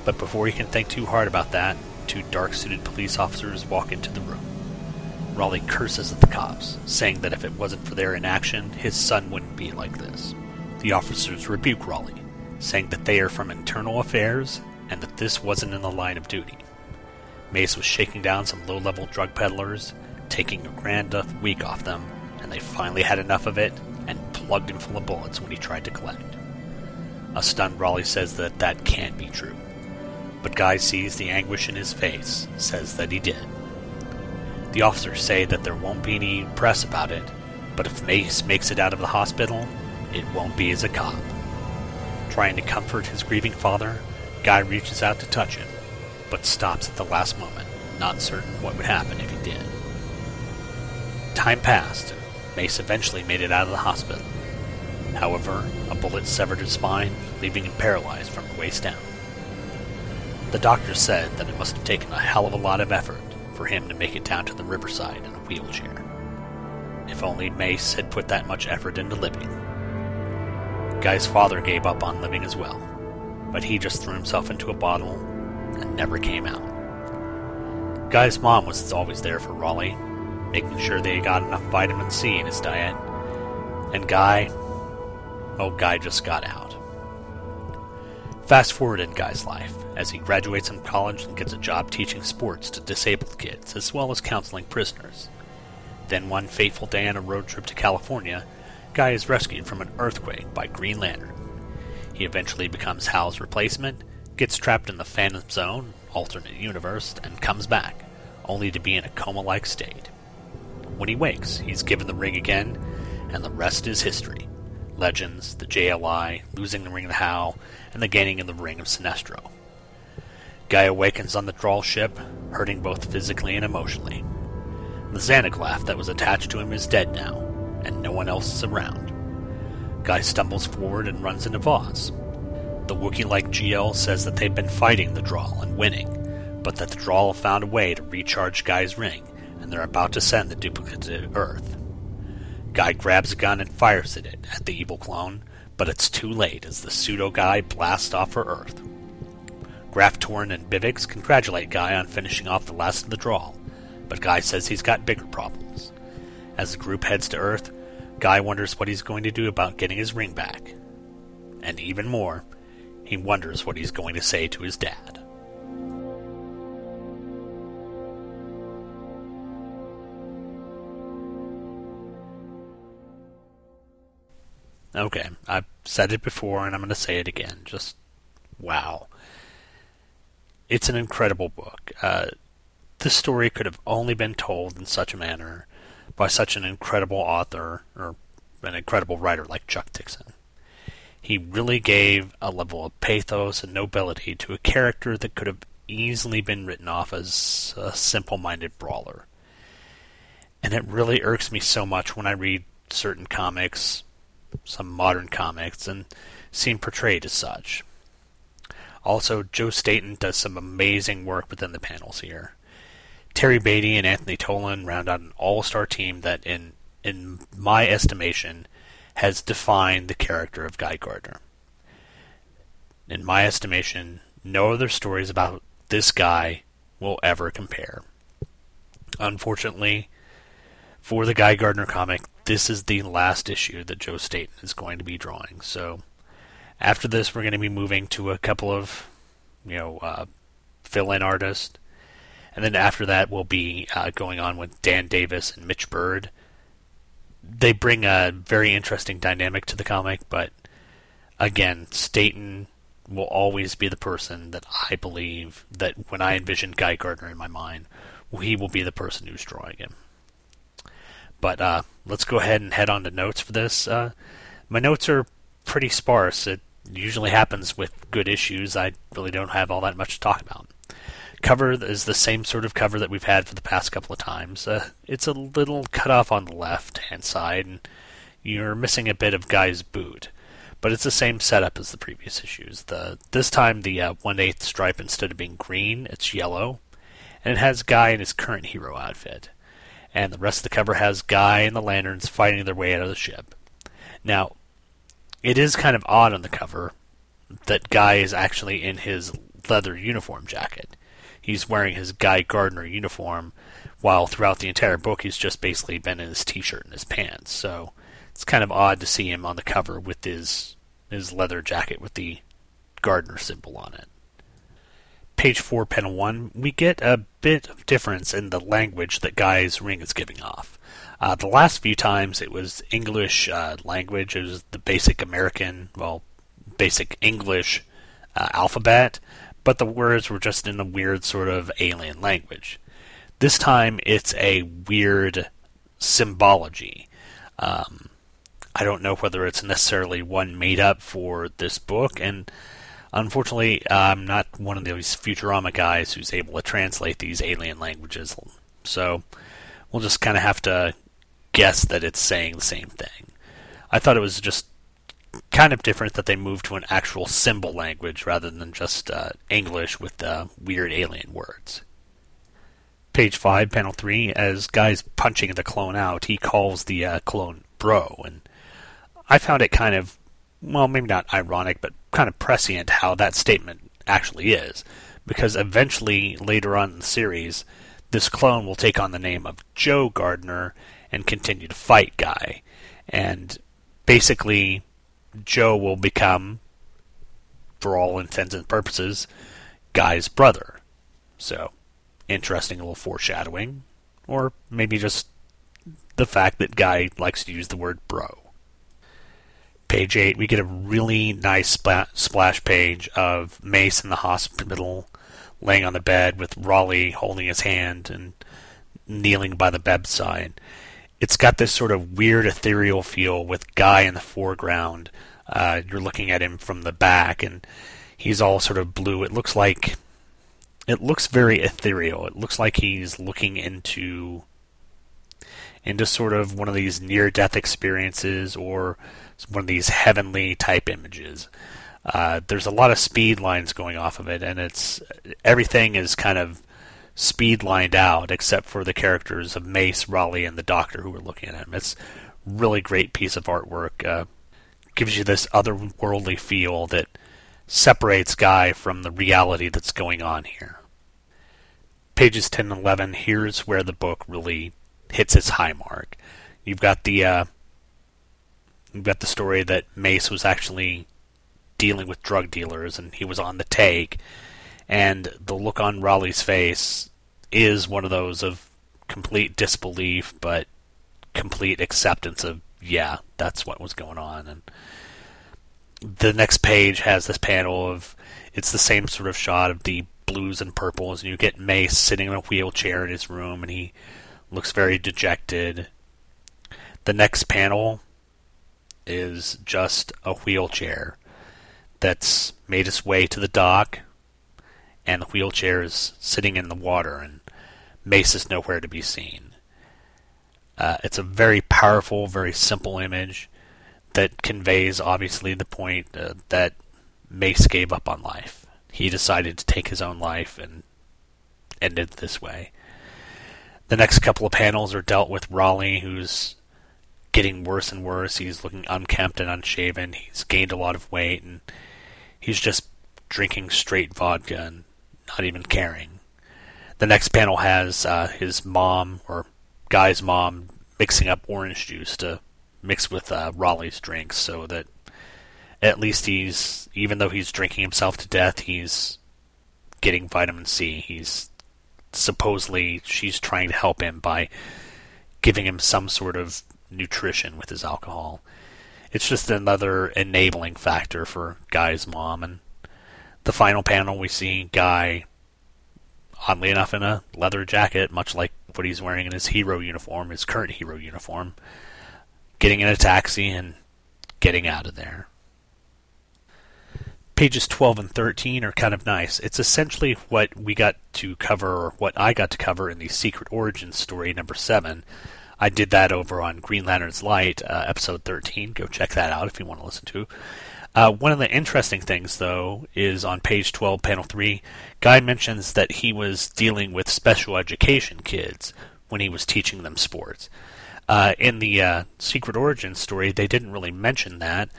But before he can think too hard about that, 2 dark-suited police officers walk into the room. Raleigh curses at the cops, saying that if it wasn't for their inaction, his son wouldn't be like this. The officers rebuke Raleigh, saying that they are from internal affairs and that this wasn't in the line of duty. Mace was shaking down some low-level drug peddlers, taking a grand week off them, and they finally had enough of it and plugged him full of bullets when he tried to collect. A stunned Raleigh says that can't be true. But Guy sees the anguish in his face, says that he did. The officers say that there won't be any press about it, but if Mace makes it out of the hospital, it won't be as a cop. Trying to comfort his grieving father, Guy reaches out to touch him, but stops at the last moment, not certain what would happen if he did. Time passed, and Mace eventually made it out of the hospital. However, a bullet severed his spine, leaving him paralyzed from the waist down. The doctor said that it must have taken a hell of a lot of effort for him to make it down to the riverside in a wheelchair. If only Mace had put that much effort into living. Guy's father gave up on living as well, but he just threw himself into a bottle and never came out. Guy's mom was always there for Raleigh, making sure they got enough vitamin C in his diet, and Guy just got out. Fast forward in Guy's life, as he graduates from college and gets a job teaching sports to disabled kids, as well as counseling prisoners. Then one fateful day on a road trip to California, Guy is rescued from an earthquake by Green Lantern. He eventually becomes Hal's replacement, gets trapped in the Phantom Zone, alternate universe, and comes back, only to be in a coma-like state. When he wakes, he's given the ring again, and the rest is history. Legends, the JLI, losing the Ring of the How, and the gaining of the Ring of Sinestro. Guy awakens on the trawl ship, hurting both physically and emotionally. The Xanaglaph that was attached to him is dead now, and no one else is around. Guy stumbles forward and runs into Vos. The Wookiee-like GL says that they've been fighting the Drawl and winning, but that the Drawl have found a way to recharge Guy's ring, and they're about to send the duplicate to Earth. Guy grabs a gun and fires at it, at the evil clone, but it's too late as the pseudo-Guy blasts off for Earth. Graftorn and Bivix congratulate Guy on finishing off the last of the Drawl, but Guy says he's got bigger problems. As the group heads to Earth, Guy wonders what he's going to do about getting his ring back. And even more, he wonders what he's going to say to his dad. Okay, I've said it before, and I'm going to say it again. Just, wow. It's an incredible book. This story could have only been told in such a manner by such an incredible author, or an incredible writer like Chuck Dixon. He really gave a level of pathos and nobility to a character that could have easily been written off as a simple-minded brawler. And it really irks me so much when I read certain comics, some modern comics, and seem portrayed as such. Also, Joe Staton does some amazing work within the panels here. Terry Beatty and Anthony Tolan round out an all-star team that, in my estimation, has defined the character of Guy Gardner. In my estimation, no other stories about this guy will ever compare. Unfortunately, for the Guy Gardner comic, this is the last issue that Joe Staton is going to be drawing. So after this, we're going to be moving to a couple of, fill-in artists. And then after that, we'll be going on with Dan Davis and Mitch Bird. They bring a very interesting dynamic to the comic, but again, Staton will always be the person that I believe that when I envision Guy Gardner in my mind, he will be the person who's drawing him. But let's go ahead and head on to notes for this. My notes are pretty sparse. It usually happens with good issues. I really don't have all that much to talk about. Cover is the same sort of cover that we've had for the past couple of times. It's a little cut off on the left-hand side, and you're missing a bit of Guy's boot. But it's the same setup as the previous issues. This time, the 1/8 stripe, instead of being green, it's yellow. And it has Guy in his current hero outfit. And the rest of the cover has Guy and the Lanterns fighting their way out of the ship. Now, it is kind of odd on the cover that Guy is actually in his leather uniform jacket. He's wearing his Guy Gardner uniform, while throughout the entire book he's just basically been in his t-shirt and his pants. So it's kind of odd to see him on the cover with his leather jacket with the Gardner symbol on it. Page 4, panel 1, we get a bit of difference in the language that Guy's ring is giving off. The last few times it was English language, it was the basic American, well, basic English alphabet, but the words were just in a weird sort of alien language. This time, it's a weird symbology. I don't know whether it's necessarily one made up for this book, and unfortunately, I'm not one of those Futurama guys who's able to translate these alien languages, so we'll just kind of have to guess that it's saying the same thing. I thought it was just kind of different that they moved to an actual symbol language rather than just English with weird alien words. Page 5, panel 3, as Guy's punching the clone out, he calls the clone bro, and I found it kind of, well, maybe not ironic, but kind of prescient how that statement actually is, because eventually, later on in the series, this clone will take on the name of Joe Gardner and continue to fight Guy, and basically Joe will become, for all intents and purposes, Guy's brother. So, interesting little foreshadowing, or maybe just the fact that Guy likes to use the word bro. Page 8, we get a really nice splash page of Mace in the hospital, laying on the bed with Raleigh holding his hand and kneeling by the bedside. It's got this sort of weird ethereal feel with Guy in the foreground. You're looking at him from the back, and he's all sort of blue. It looks very ethereal. It looks like he's looking into sort of one of these near-death experiences or one of these heavenly-type images. There's a lot of speed lines going off of it, and everything is kind of speed lined out except for the characters of Mace, Raleigh, and the Doctor who are looking at him. It's a really great piece of artwork. Gives you this otherworldly feel that separates Guy from the reality that's going on here. Pages 10 and 11, here's where the book really hits its high mark. You've got the story that Mace was actually dealing with drug dealers, and he was on the take, and the look on Raleigh's face is one of those of complete disbelief, but complete acceptance of, yeah, that's what was going on. And the next page has this panel of, it's the same sort of shot of the blues and purples, and you get Mace sitting in a wheelchair in his room, and he looks very dejected. The next panel is just a wheelchair that's made its way to the dock, and the wheelchair is sitting in the water, and Mace is nowhere to be seen. It's a very powerful, very simple image that conveys, obviously, the point that Mace gave up on life. He decided to take his own life and ended this way. The next couple of panels are dealt with Raleigh, who's getting worse and worse. He's looking unkempt and unshaven. He's gained a lot of weight, and he's just drinking straight vodka and not even caring. The next panel has his mom, or Guy's mom, mixing up orange juice to mix with Raleigh's drinks, so that at least even though he's drinking himself to death, he's getting vitamin C. Supposedly, she's trying to help him by giving him some sort of nutrition with his alcohol. It's just another enabling factor for Guy's mom. And the final panel, we see Guy, oddly enough, in a leather jacket, much like what he's wearing in his hero uniform, his current hero uniform, getting in a taxi and getting out of there. Pages 12 and 13 are kind of nice. It's essentially what we got to cover, or what I got to cover in the Secret Origins story number 7. I did that over on Green Lantern's Light, episode 13. Go check that out if you want to listen to. One of the interesting things, though, is on page 12, panel 3, Guy mentions that he was dealing with special education kids when he was teaching them sports. In the Secret Origins story, they didn't really mention that,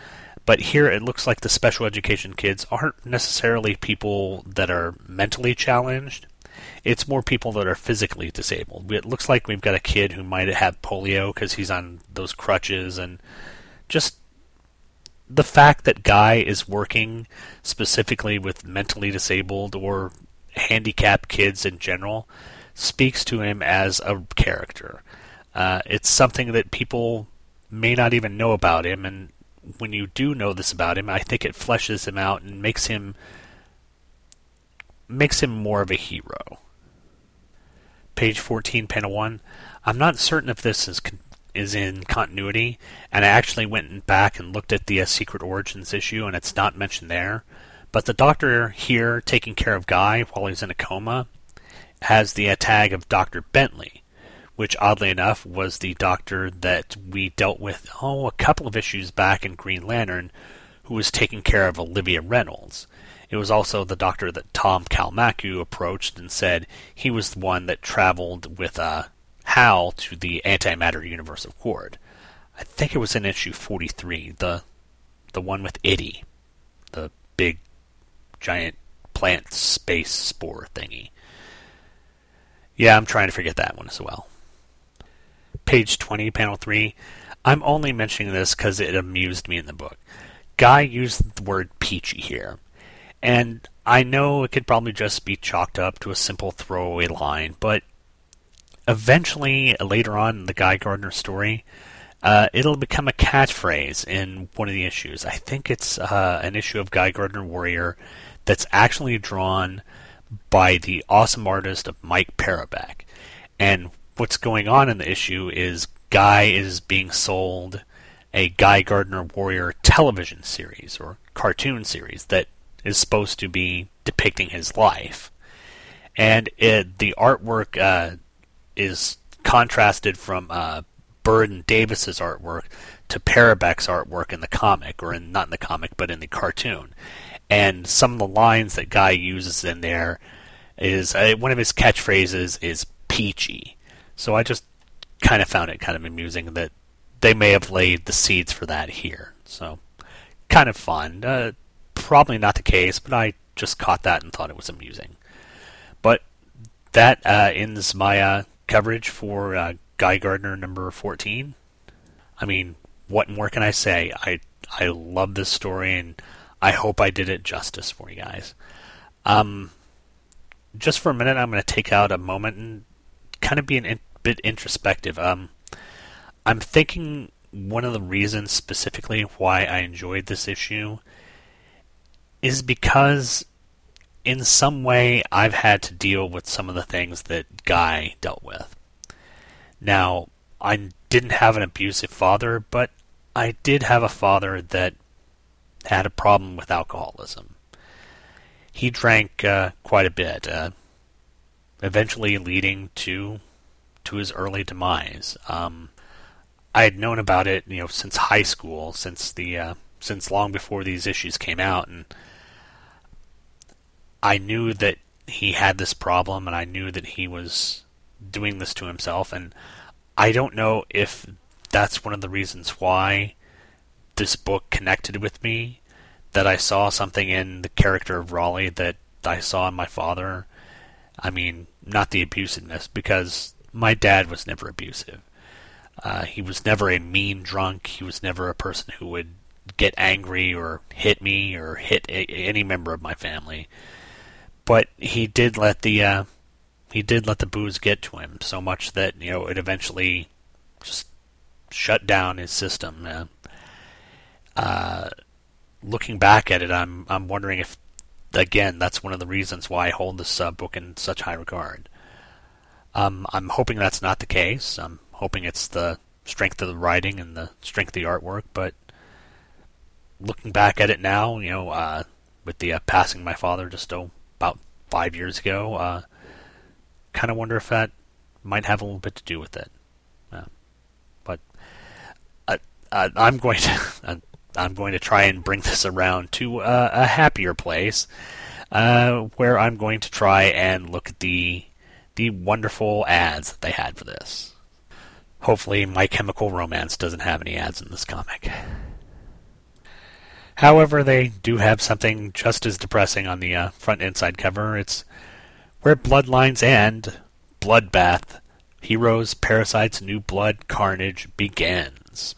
but here it looks like the special education kids aren't necessarily people that are mentally challenged. It's more people that are physically disabled. It looks like we've got a kid who might have polio because he's on those crutches, and just the fact that Guy is working specifically with mentally disabled or handicapped kids in general speaks to him as a character. It's something that people may not even know about him, and when you do know this about him, I think it fleshes him out and makes him more of a hero. Page 14, panel 1. I'm not certain if this is in continuity, and I actually went back and looked at the Secret Origins issue, and it's not mentioned there. But the doctor here, taking care of Guy while he's in a coma, has the tag of Dr. Bentley, which, oddly enough, was the doctor that we dealt with a couple of issues back in Green Lantern, who was taking care of Olivia Reynolds. It was also the doctor that Tom Kalmaku approached and said he was the one that traveled with HAL to the antimatter universe of Quard. I think it was in issue 43, the one with Itty, the big giant plant space spore thingy. Yeah, I'm trying to forget that one as well. Page 20, panel 3. I'm only mentioning this because it amused me in the book. Guy used the word peachy here. And I know it could probably just be chalked up to a simple throwaway line, but eventually, later on in the Guy Gardner story, it'll become a catchphrase in one of the issues. I think it's an issue of Guy Gardner Warrior that's actually drawn by the awesome artist of Mike Parabek. And what's going on in the issue is Guy is being sold a Guy Gardner Warrior television series or cartoon series that is supposed to be depicting his life. And the artwork is contrasted from Bird and Davis's artwork to Parabek's artwork in the comic, or not in the comic, but in the cartoon. And some of the lines that Guy uses in there is, one of his catchphrases is peachy. So I just kind of found it kind of amusing that they may have laid the seeds for that here. So, kind of fun. Probably not the case, but I just caught that and thought it was amusing. But that ends my coverage for Guy Gardner number 14. I mean, what more can I say? I love this story, and I hope I did it justice for you guys. Just for a minute, I'm going to take out a moment and kind of be a bit introspective. I'm thinking one of the reasons specifically why I enjoyed this issue is because in some way I've had to deal with some of the things that Guy dealt with. Now, I didn't have an abusive father, but I did have a father that had a problem with alcoholism. He drank quite a bit, eventually leading to his early demise. I had known about it, since high school, since long before these issues came out, and I knew that he had this problem, and I knew that he was doing this to himself, and I don't know if that's one of the reasons why this book connected with me, that I saw something in the character of Raleigh that I saw in my father. I mean, not the abusiveness, because my dad was never abusive. He was never a mean drunk. He was never a person who would get angry or hit me or hit any member of my family. But he did let the booze get to him so much that it eventually just shut down his system. Looking back at it, I'm wondering if, again, that's one of the reasons why I hold this book in such high regard. I'm hoping that's not the case. I'm hoping it's the strength of the writing and the strength of the artwork, but looking back at it now, with the passing of my father just about 5 years ago, kind of wonder if that might have a little bit to do with it. But I'm going to try and bring this around to a happier place, where I'm going to try and look at the wonderful ads that they had for this. Hopefully, My Chemical Romance doesn't have any ads in this comic. However, they do have something just as depressing on the front inside cover. It's Where Bloodlines End, Bloodbath, Heroes, Parasites, New Blood, Carnage Begins.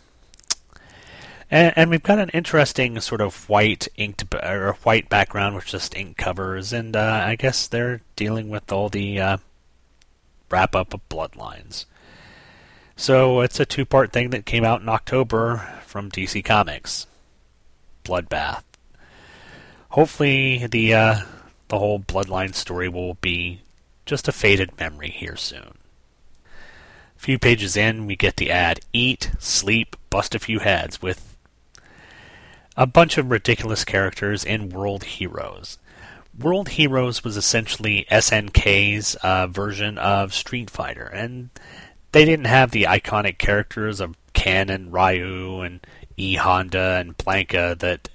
And we've got an interesting sort of white background with just ink covers, and I guess they're dealing with all the wrap-up of Bloodlines. So it's a two-part thing that came out in October from DC Comics. bloodbath. Hopefully the whole Bloodline story will be just a faded memory here soon. A few pages in, we get the ad, Eat, Sleep, Bust a Few Heads, with a bunch of ridiculous characters and World Heroes. World Heroes was essentially SNK's version of Street Fighter, and they didn't have the iconic characters of Ken and Ryu and E. Honda and Blanca that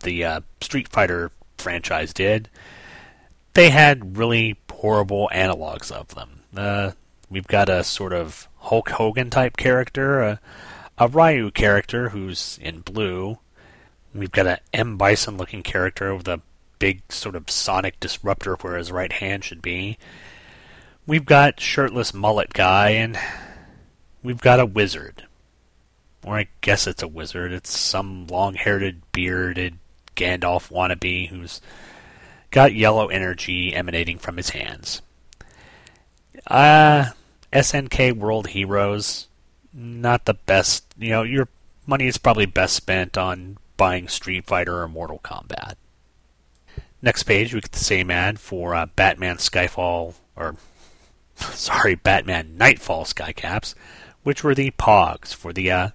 the Street Fighter franchise did. They had really horrible analogs of them. We've got a sort of Hulk Hogan type character, a Ryu character who's in blue. We've got an M. Bison looking character with a big sort of sonic disruptor where his right hand should be. We've got shirtless mullet guy, and we've got a wizard. Or I guess it's a wizard. It's some long-haired, bearded Gandalf wannabe who's got yellow energy emanating from his hands. SNK World Heroes, not the best. You know, your money is probably best spent on buying Street Fighter or Mortal Kombat. Next page, we get the same ad for Batman Nightfall Skycaps, which were the Pogs for the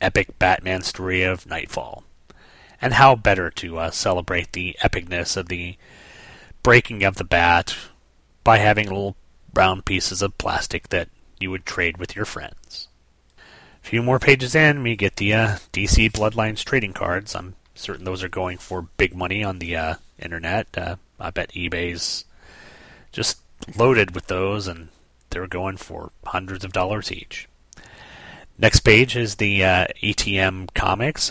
epic Batman story of Nightfall. And how better to celebrate the epicness of the breaking of the bat by having little round pieces of plastic that you would trade with your friends. A few more pages in, we get the DC Bloodlines trading cards. I'm certain those are going for big money on the internet. I bet eBay's just loaded with those, and they're going for hundreds of dollars each. Next page is the ATM comics.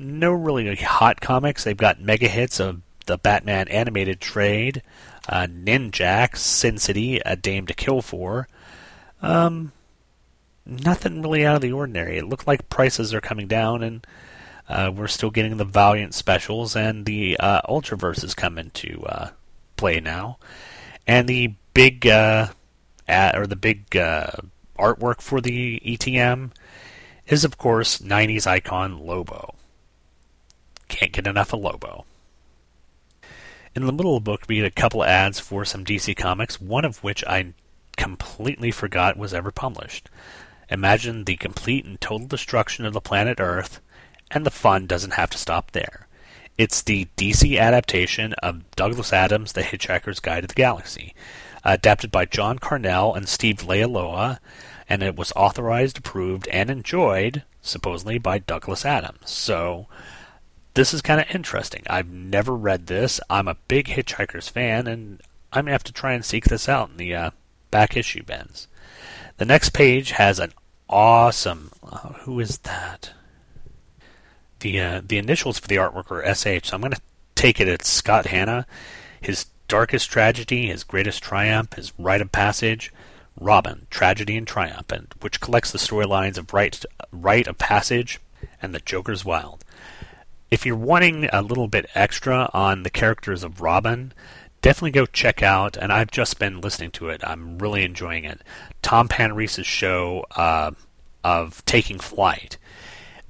No really hot comics. They've got mega hits of the Batman animated trade, Ninjak, Sin City, A Dame to Kill For. Nothing really out of the ordinary. It looked like prices are coming down, and we're still getting the Valiant specials, and the Ultraverses come into play now. And the big artwork for the ETM is, of course, 90s icon Lobo. Can't get enough of Lobo. In the middle of the book, we get a couple of ads for some DC comics, one of which I completely forgot was ever published. Imagine the complete and total destruction of the planet Earth, and the fun doesn't have to stop there. It's the DC adaptation of Douglas Adams' The Hitchhiker's Guide to the Galaxy, adapted by John Carnell and Steve Lealoa, and it was authorized, approved, and enjoyed, supposedly, by Douglas Adams. So, this is kind of interesting. I've never read this. I'm a big Hitchhikers fan, and I'm going to have to try and seek this out in the back issue bins. The next page has an awesome... who is that? The initials for the artwork are SH, so I'm going to take it it's Scott Hanna. His darkest tragedy, his greatest triumph, his rite of passage, Robin, Tragedy and Triumph, and which collects the storylines of Rite of Passage and The Joker's Wild. If you're wanting a little bit extra on the characters of Robin, definitely go check out, and I've just been listening to it. I'm really enjoying it. Tom Panrese's show of Taking Flight.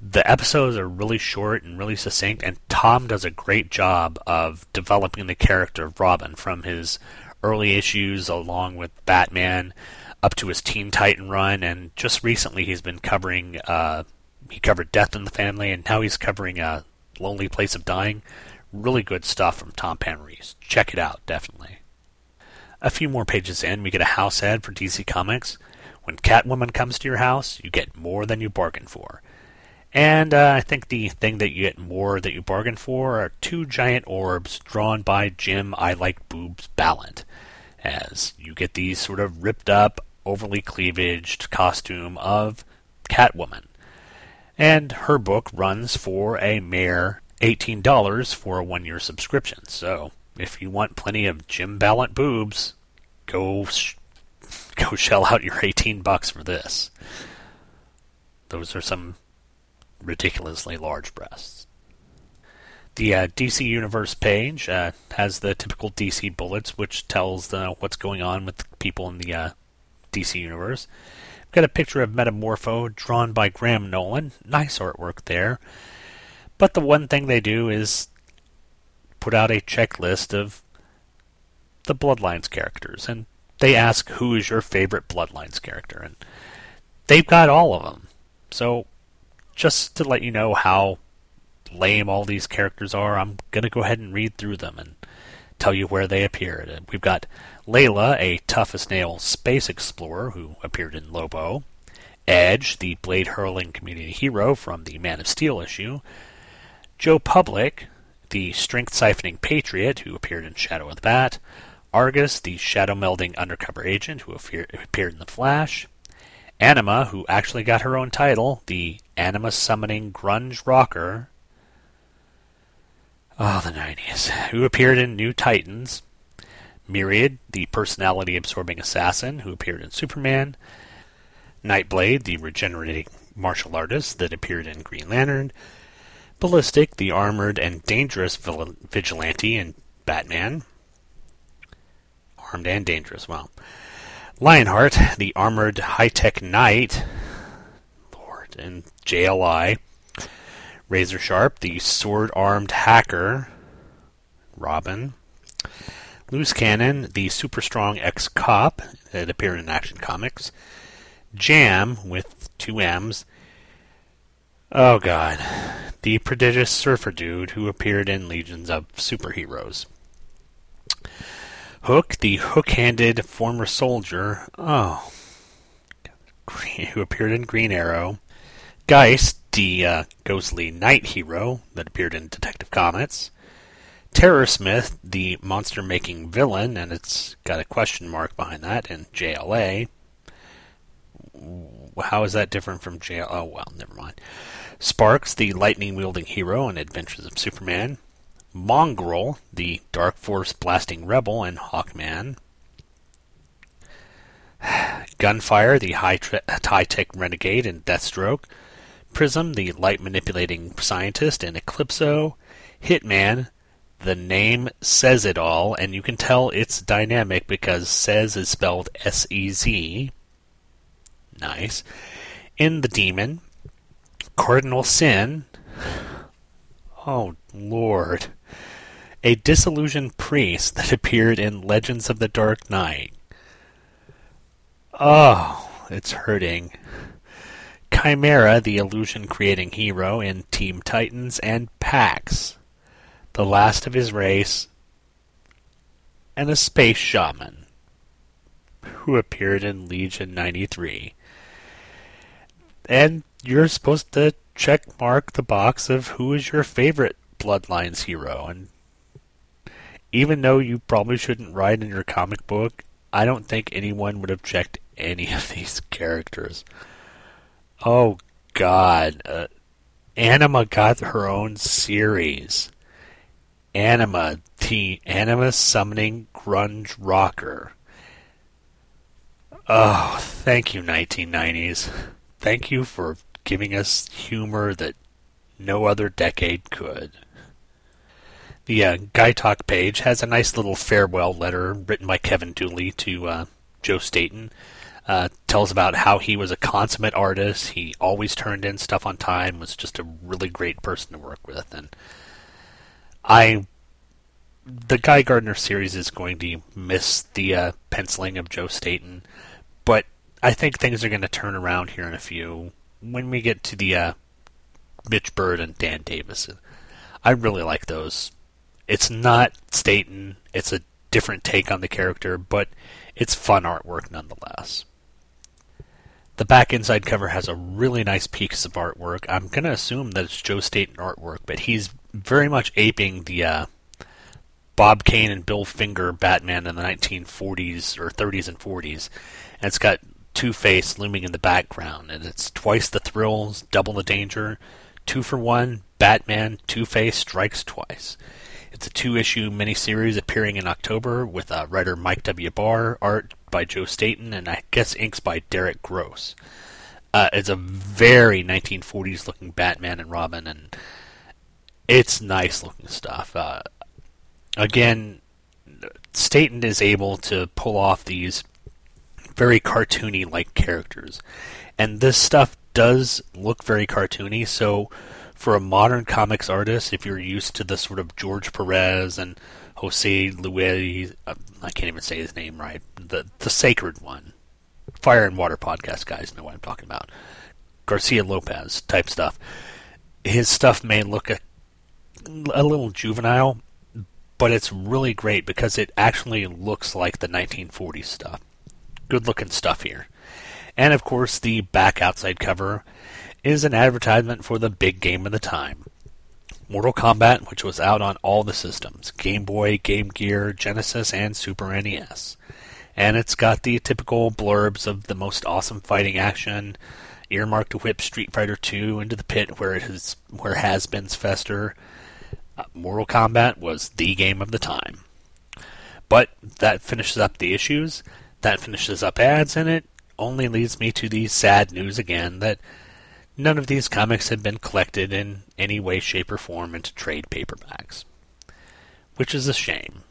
The episodes are really short and really succinct, and Tom does a great job of developing the character of Robin from his early issues along with Batman up to his Teen Titan run, and just recently he's been covering, he covered Death in the Family, and now he's covering Lonely Place of Dying. Really good stuff from Tom Panrese. Check it out, definitely. A few more pages in, we get a house ad for DC Comics. When Catwoman comes to your house, you get more than you bargain for. And I think the thing that you get more that you bargain for are two giant orbs drawn by Jim I Like Boobs Ballant, as you get these sort of ripped up, overly cleavaged costume of Catwoman. And her book runs for a mere $18 for a one-year subscription. So if you want plenty of Jim Ballant boobs, go shell out your $18 for this. Those are some ridiculously large breasts. The DC Universe page has the typical DC bullets, which tells what's going on with the people in the DC Universe. We've got a picture of Metamorpho drawn by Graham Nolan. Nice artwork there. But the one thing they do is put out a checklist of the Bloodlines characters, and they ask, who is your favorite Bloodlines character? And they've got all of them. So just to let you know how lame all these characters are, I'm going to go ahead and read through them and tell you where they appeared. And we've got Layla, a tough-as-nail space explorer who appeared in Lobo. Edge, the blade-hurling community hero from the Man of Steel issue. Joe Public, the strength-siphoning patriot who appeared in Shadow of the Bat. Argus, the shadow-melding undercover agent who appeared in The Flash. Anima, who actually got her own title, the anima-summoning grunge rocker. Oh, the 90s. Who appeared in New Titans. Myriad, the personality-absorbing assassin who appeared in Superman. Nightblade, the regenerating martial artist that appeared in Green Lantern. Ballistic, the armored and dangerous vigilante in Batman. Armed and dangerous, wow. Lionheart, the armored high-tech knight, Lord, in JLI. Razor Sharp, the sword-armed hacker, Robin. Loose Cannon, the super-strong ex-cop that appeared in Action Comics. Jam, with two M's. Oh, God. The prodigious surfer dude who appeared in Legions of Superheroes. Hook, the hook-handed former soldier, oh, who appeared in Green Arrow. Geist, the ghostly night hero that appeared in Detective Comics. Terror Smith, the monster-making villain, and it's got a question mark behind that in JLA. How is that different from JLA? Oh, well, never mind. Sparks, the lightning-wielding hero in Adventures of Superman. Mongrel, the dark force blasting rebel in Hawkman. Gunfire, the high-tech renegade in Deathstroke. Prism, the light-manipulating scientist in Eclipso. Hitman, the name says it all, and you can tell it's dynamic because Sez is spelled S-E-Z. Nice. In the Demon. Cardinal Sin. Oh, Lord. A disillusioned priest that appeared in Legends of the Dark Knight. Oh, it's hurting. Chimera, the illusion-creating hero in Team Titans, and Pax, the last of his race, and a space shaman, who appeared in Legion 93. And you're supposed to checkmark the box of who is your favorite Bloodlines hero, and even though you probably shouldn't write in your comic book, I don't think anyone would have checked any of these characters. Oh, God. Anima got her own series. Anima, the anima-summoning grunge rocker. Oh, thank you, 1990s. Thank you for giving us humor that no other decade could. The Guy Talk page has a nice little farewell letter written by Kevin Dooley to Joe Staten. Tells about how he was a consummate artist. He always turned in stuff on time, was just a really great person to work with. And the Guy Gardner series is going to miss the penciling of Joe Staten, but I think things are going to turn around here in a few when we get to the Mitch Bird and Dan Davis. I really like those. It's not Staten, it's a different take on the character, but it's fun artwork nonetheless. The back inside cover has a really nice piece of artwork. I'm going to assume that it's Joe Staten artwork, but he's very much aping the Bob Kane and Bill Finger Batman in the 1940s, or 30s and 40s. And it's got Two-Face looming in the background, and it's twice the thrills, double the danger, 2-for-1, Batman, Two-Face strikes twice. It's a 2-issue miniseries appearing in October with writer Mike W. Barr, art by Joe Staten, and I guess inks by Derek Gross. It's a very 1940s-looking Batman and Robin, and it's nice-looking stuff. Again, Staten is able to pull off these very cartoony-like characters, and this stuff does look very cartoony, so for a modern comics artist, if you're used to the sort of George Perez and Jose Luis, I can't even say his name right, the sacred one, Fire and Water podcast guys know what I'm talking about, Garcia Lopez type stuff, his stuff may look a little juvenile, but it's really great because it actually looks like the 1940s stuff. Good looking stuff here. And of course the back outside cover is an advertisement for the big game of the time, Mortal Kombat, which was out on all the systems, Game Boy, Game Gear, Genesis, and Super NES. And it's got the typical blurbs of the most awesome fighting action, earmarked to whip Street Fighter II into the pit where has-beens fester. Mortal Kombat was the game of the time. But that finishes up the issues, that finishes up ads, and it only leads me to the sad news again that none of these comics have been collected in any way, shape, or form into trade paperbacks, which is a shame.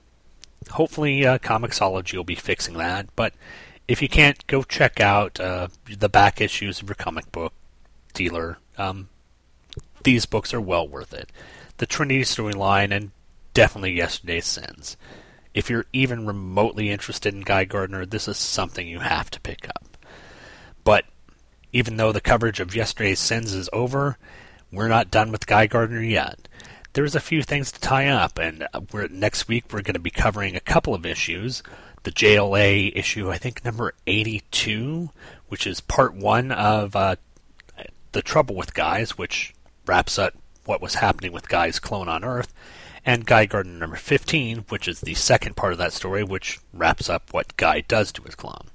Hopefully Comixology will be fixing that, but if you can't, go check out the back issues of your comic book dealer. These books are well worth it. The Trinity storyline, and definitely Yesterday's Sins. If you're even remotely interested in Guy Gardner, this is something you have to pick up. But even though the coverage of Yesterday's Sins is over, we're not done with Guy Gardner yet. There's a few things to tie up, and next week we're going to be covering a couple of issues. The JLA issue, I think number 82, which is part one of The Trouble with Guys, which wraps up what was happening with Guy's clone on Earth, and Guy Gardner number 15, which is the second part of that story, which wraps up what Guy does to his clone.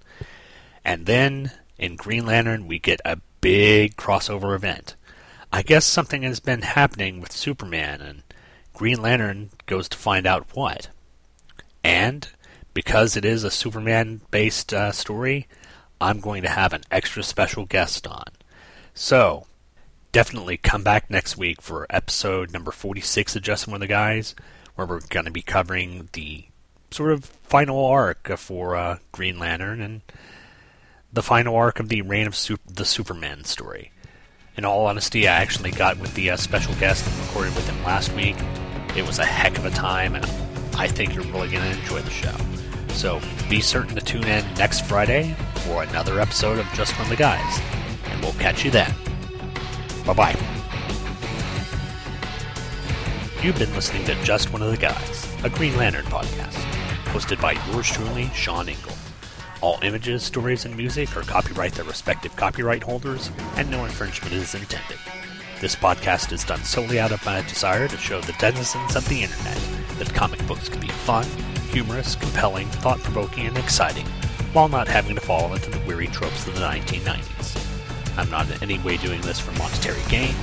And then, in Green Lantern, we get a big crossover event. I guess something has been happening with Superman, and Green Lantern goes to find out what. And, because it is a Superman-based story, I'm going to have an extra special guest on. So, definitely come back next week for episode number 46 of Just One of the Guys, where we're going to be covering the sort of final arc for Green Lantern and the final arc of the reign of the Superman story. In all honesty, I actually got with the special guest and recorded with him last week. It was a heck of a time, and I think you're really going to enjoy the show. So be certain to tune in next Friday for another episode of Just One of the Guys, and we'll catch you then. Bye-bye. You've been listening to Just One of the Guys, a Green Lantern podcast, hosted by yours truly, Sean Ingle. All images, stories, and music are copyright their respective copyright holders, and no infringement is intended. This podcast is done solely out of my desire to show the denizens of the internet that comic books can be fun, humorous, compelling, thought-provoking, and exciting, while not having to fall into the weary tropes of the 1990s. I'm not in any way doing this for monetary gain,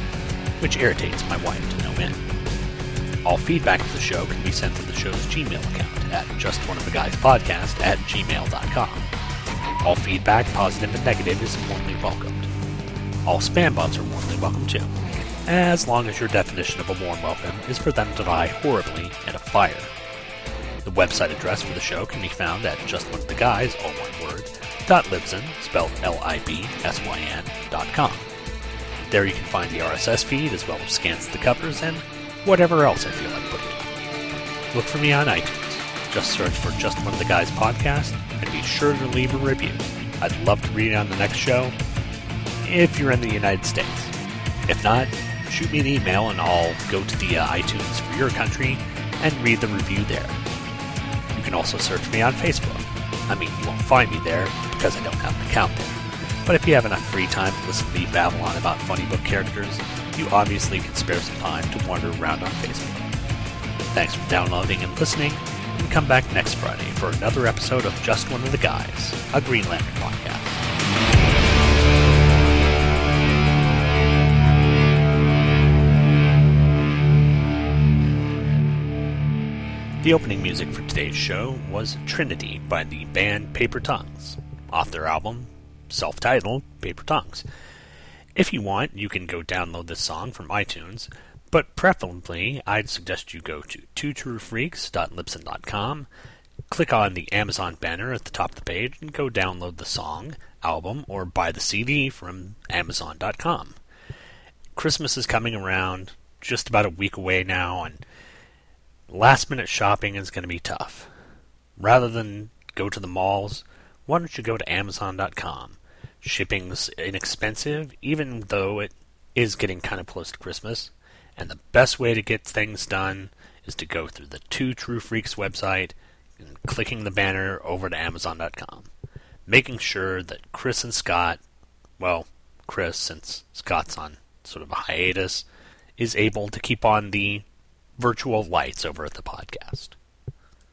which irritates my wife to no end. All feedback for the show can be sent to the show's Gmail account at justoneoftheguyspodcast@gmail.com. All feedback, positive and negative, is warmly welcomed. All spam bots are warmly welcome too, as long as your definition of a warm welcome is for them to die horribly in a fire. The website address for the show can be found at justoneoftheguys.libsyn.com. There you can find the RSS feed as well as scans of the covers and whatever else I feel like putting in. Look for me on iTunes. Just search for Just One of the Guys podcast and be sure to leave a review. I'd love to read it on the next show if you're in the United States. If not, shoot me an email and I'll go to the iTunes for your country and read the review there. You can also search me on Facebook. I mean, you won't find me there because I don't have an account there. But if you have enough free time to listen to me babble on about funny book characters, you obviously can spare some time to wander around on Facebook. Thanks for downloading and listening, and come back next Friday for another episode of Just One of the Guys, a Green Lantern podcast. The opening music for today's show was Trinity by the band Paper Tongues, off their album, self-titled, Paper Tongues. If you want, you can go download this song from iTunes, but preferably, I'd suggest you go to twotruefreaks.libsyn.com, click on the Amazon banner at the top of the page, and go download the song, album, or buy the CD from Amazon.com. Christmas is coming around, just about a week away now, and last-minute shopping is going to be tough. Rather than go to the malls, why don't you go to Amazon.com? Shipping's inexpensive, even though it is getting kind of close to Christmas, and the best way to get things done is to go through the Two True Freaks website and clicking the banner over to Amazon.com, making sure that Chris and Scott, well, Chris, since Scott's on sort of a hiatus, is able to keep on the virtual lights over at the podcast.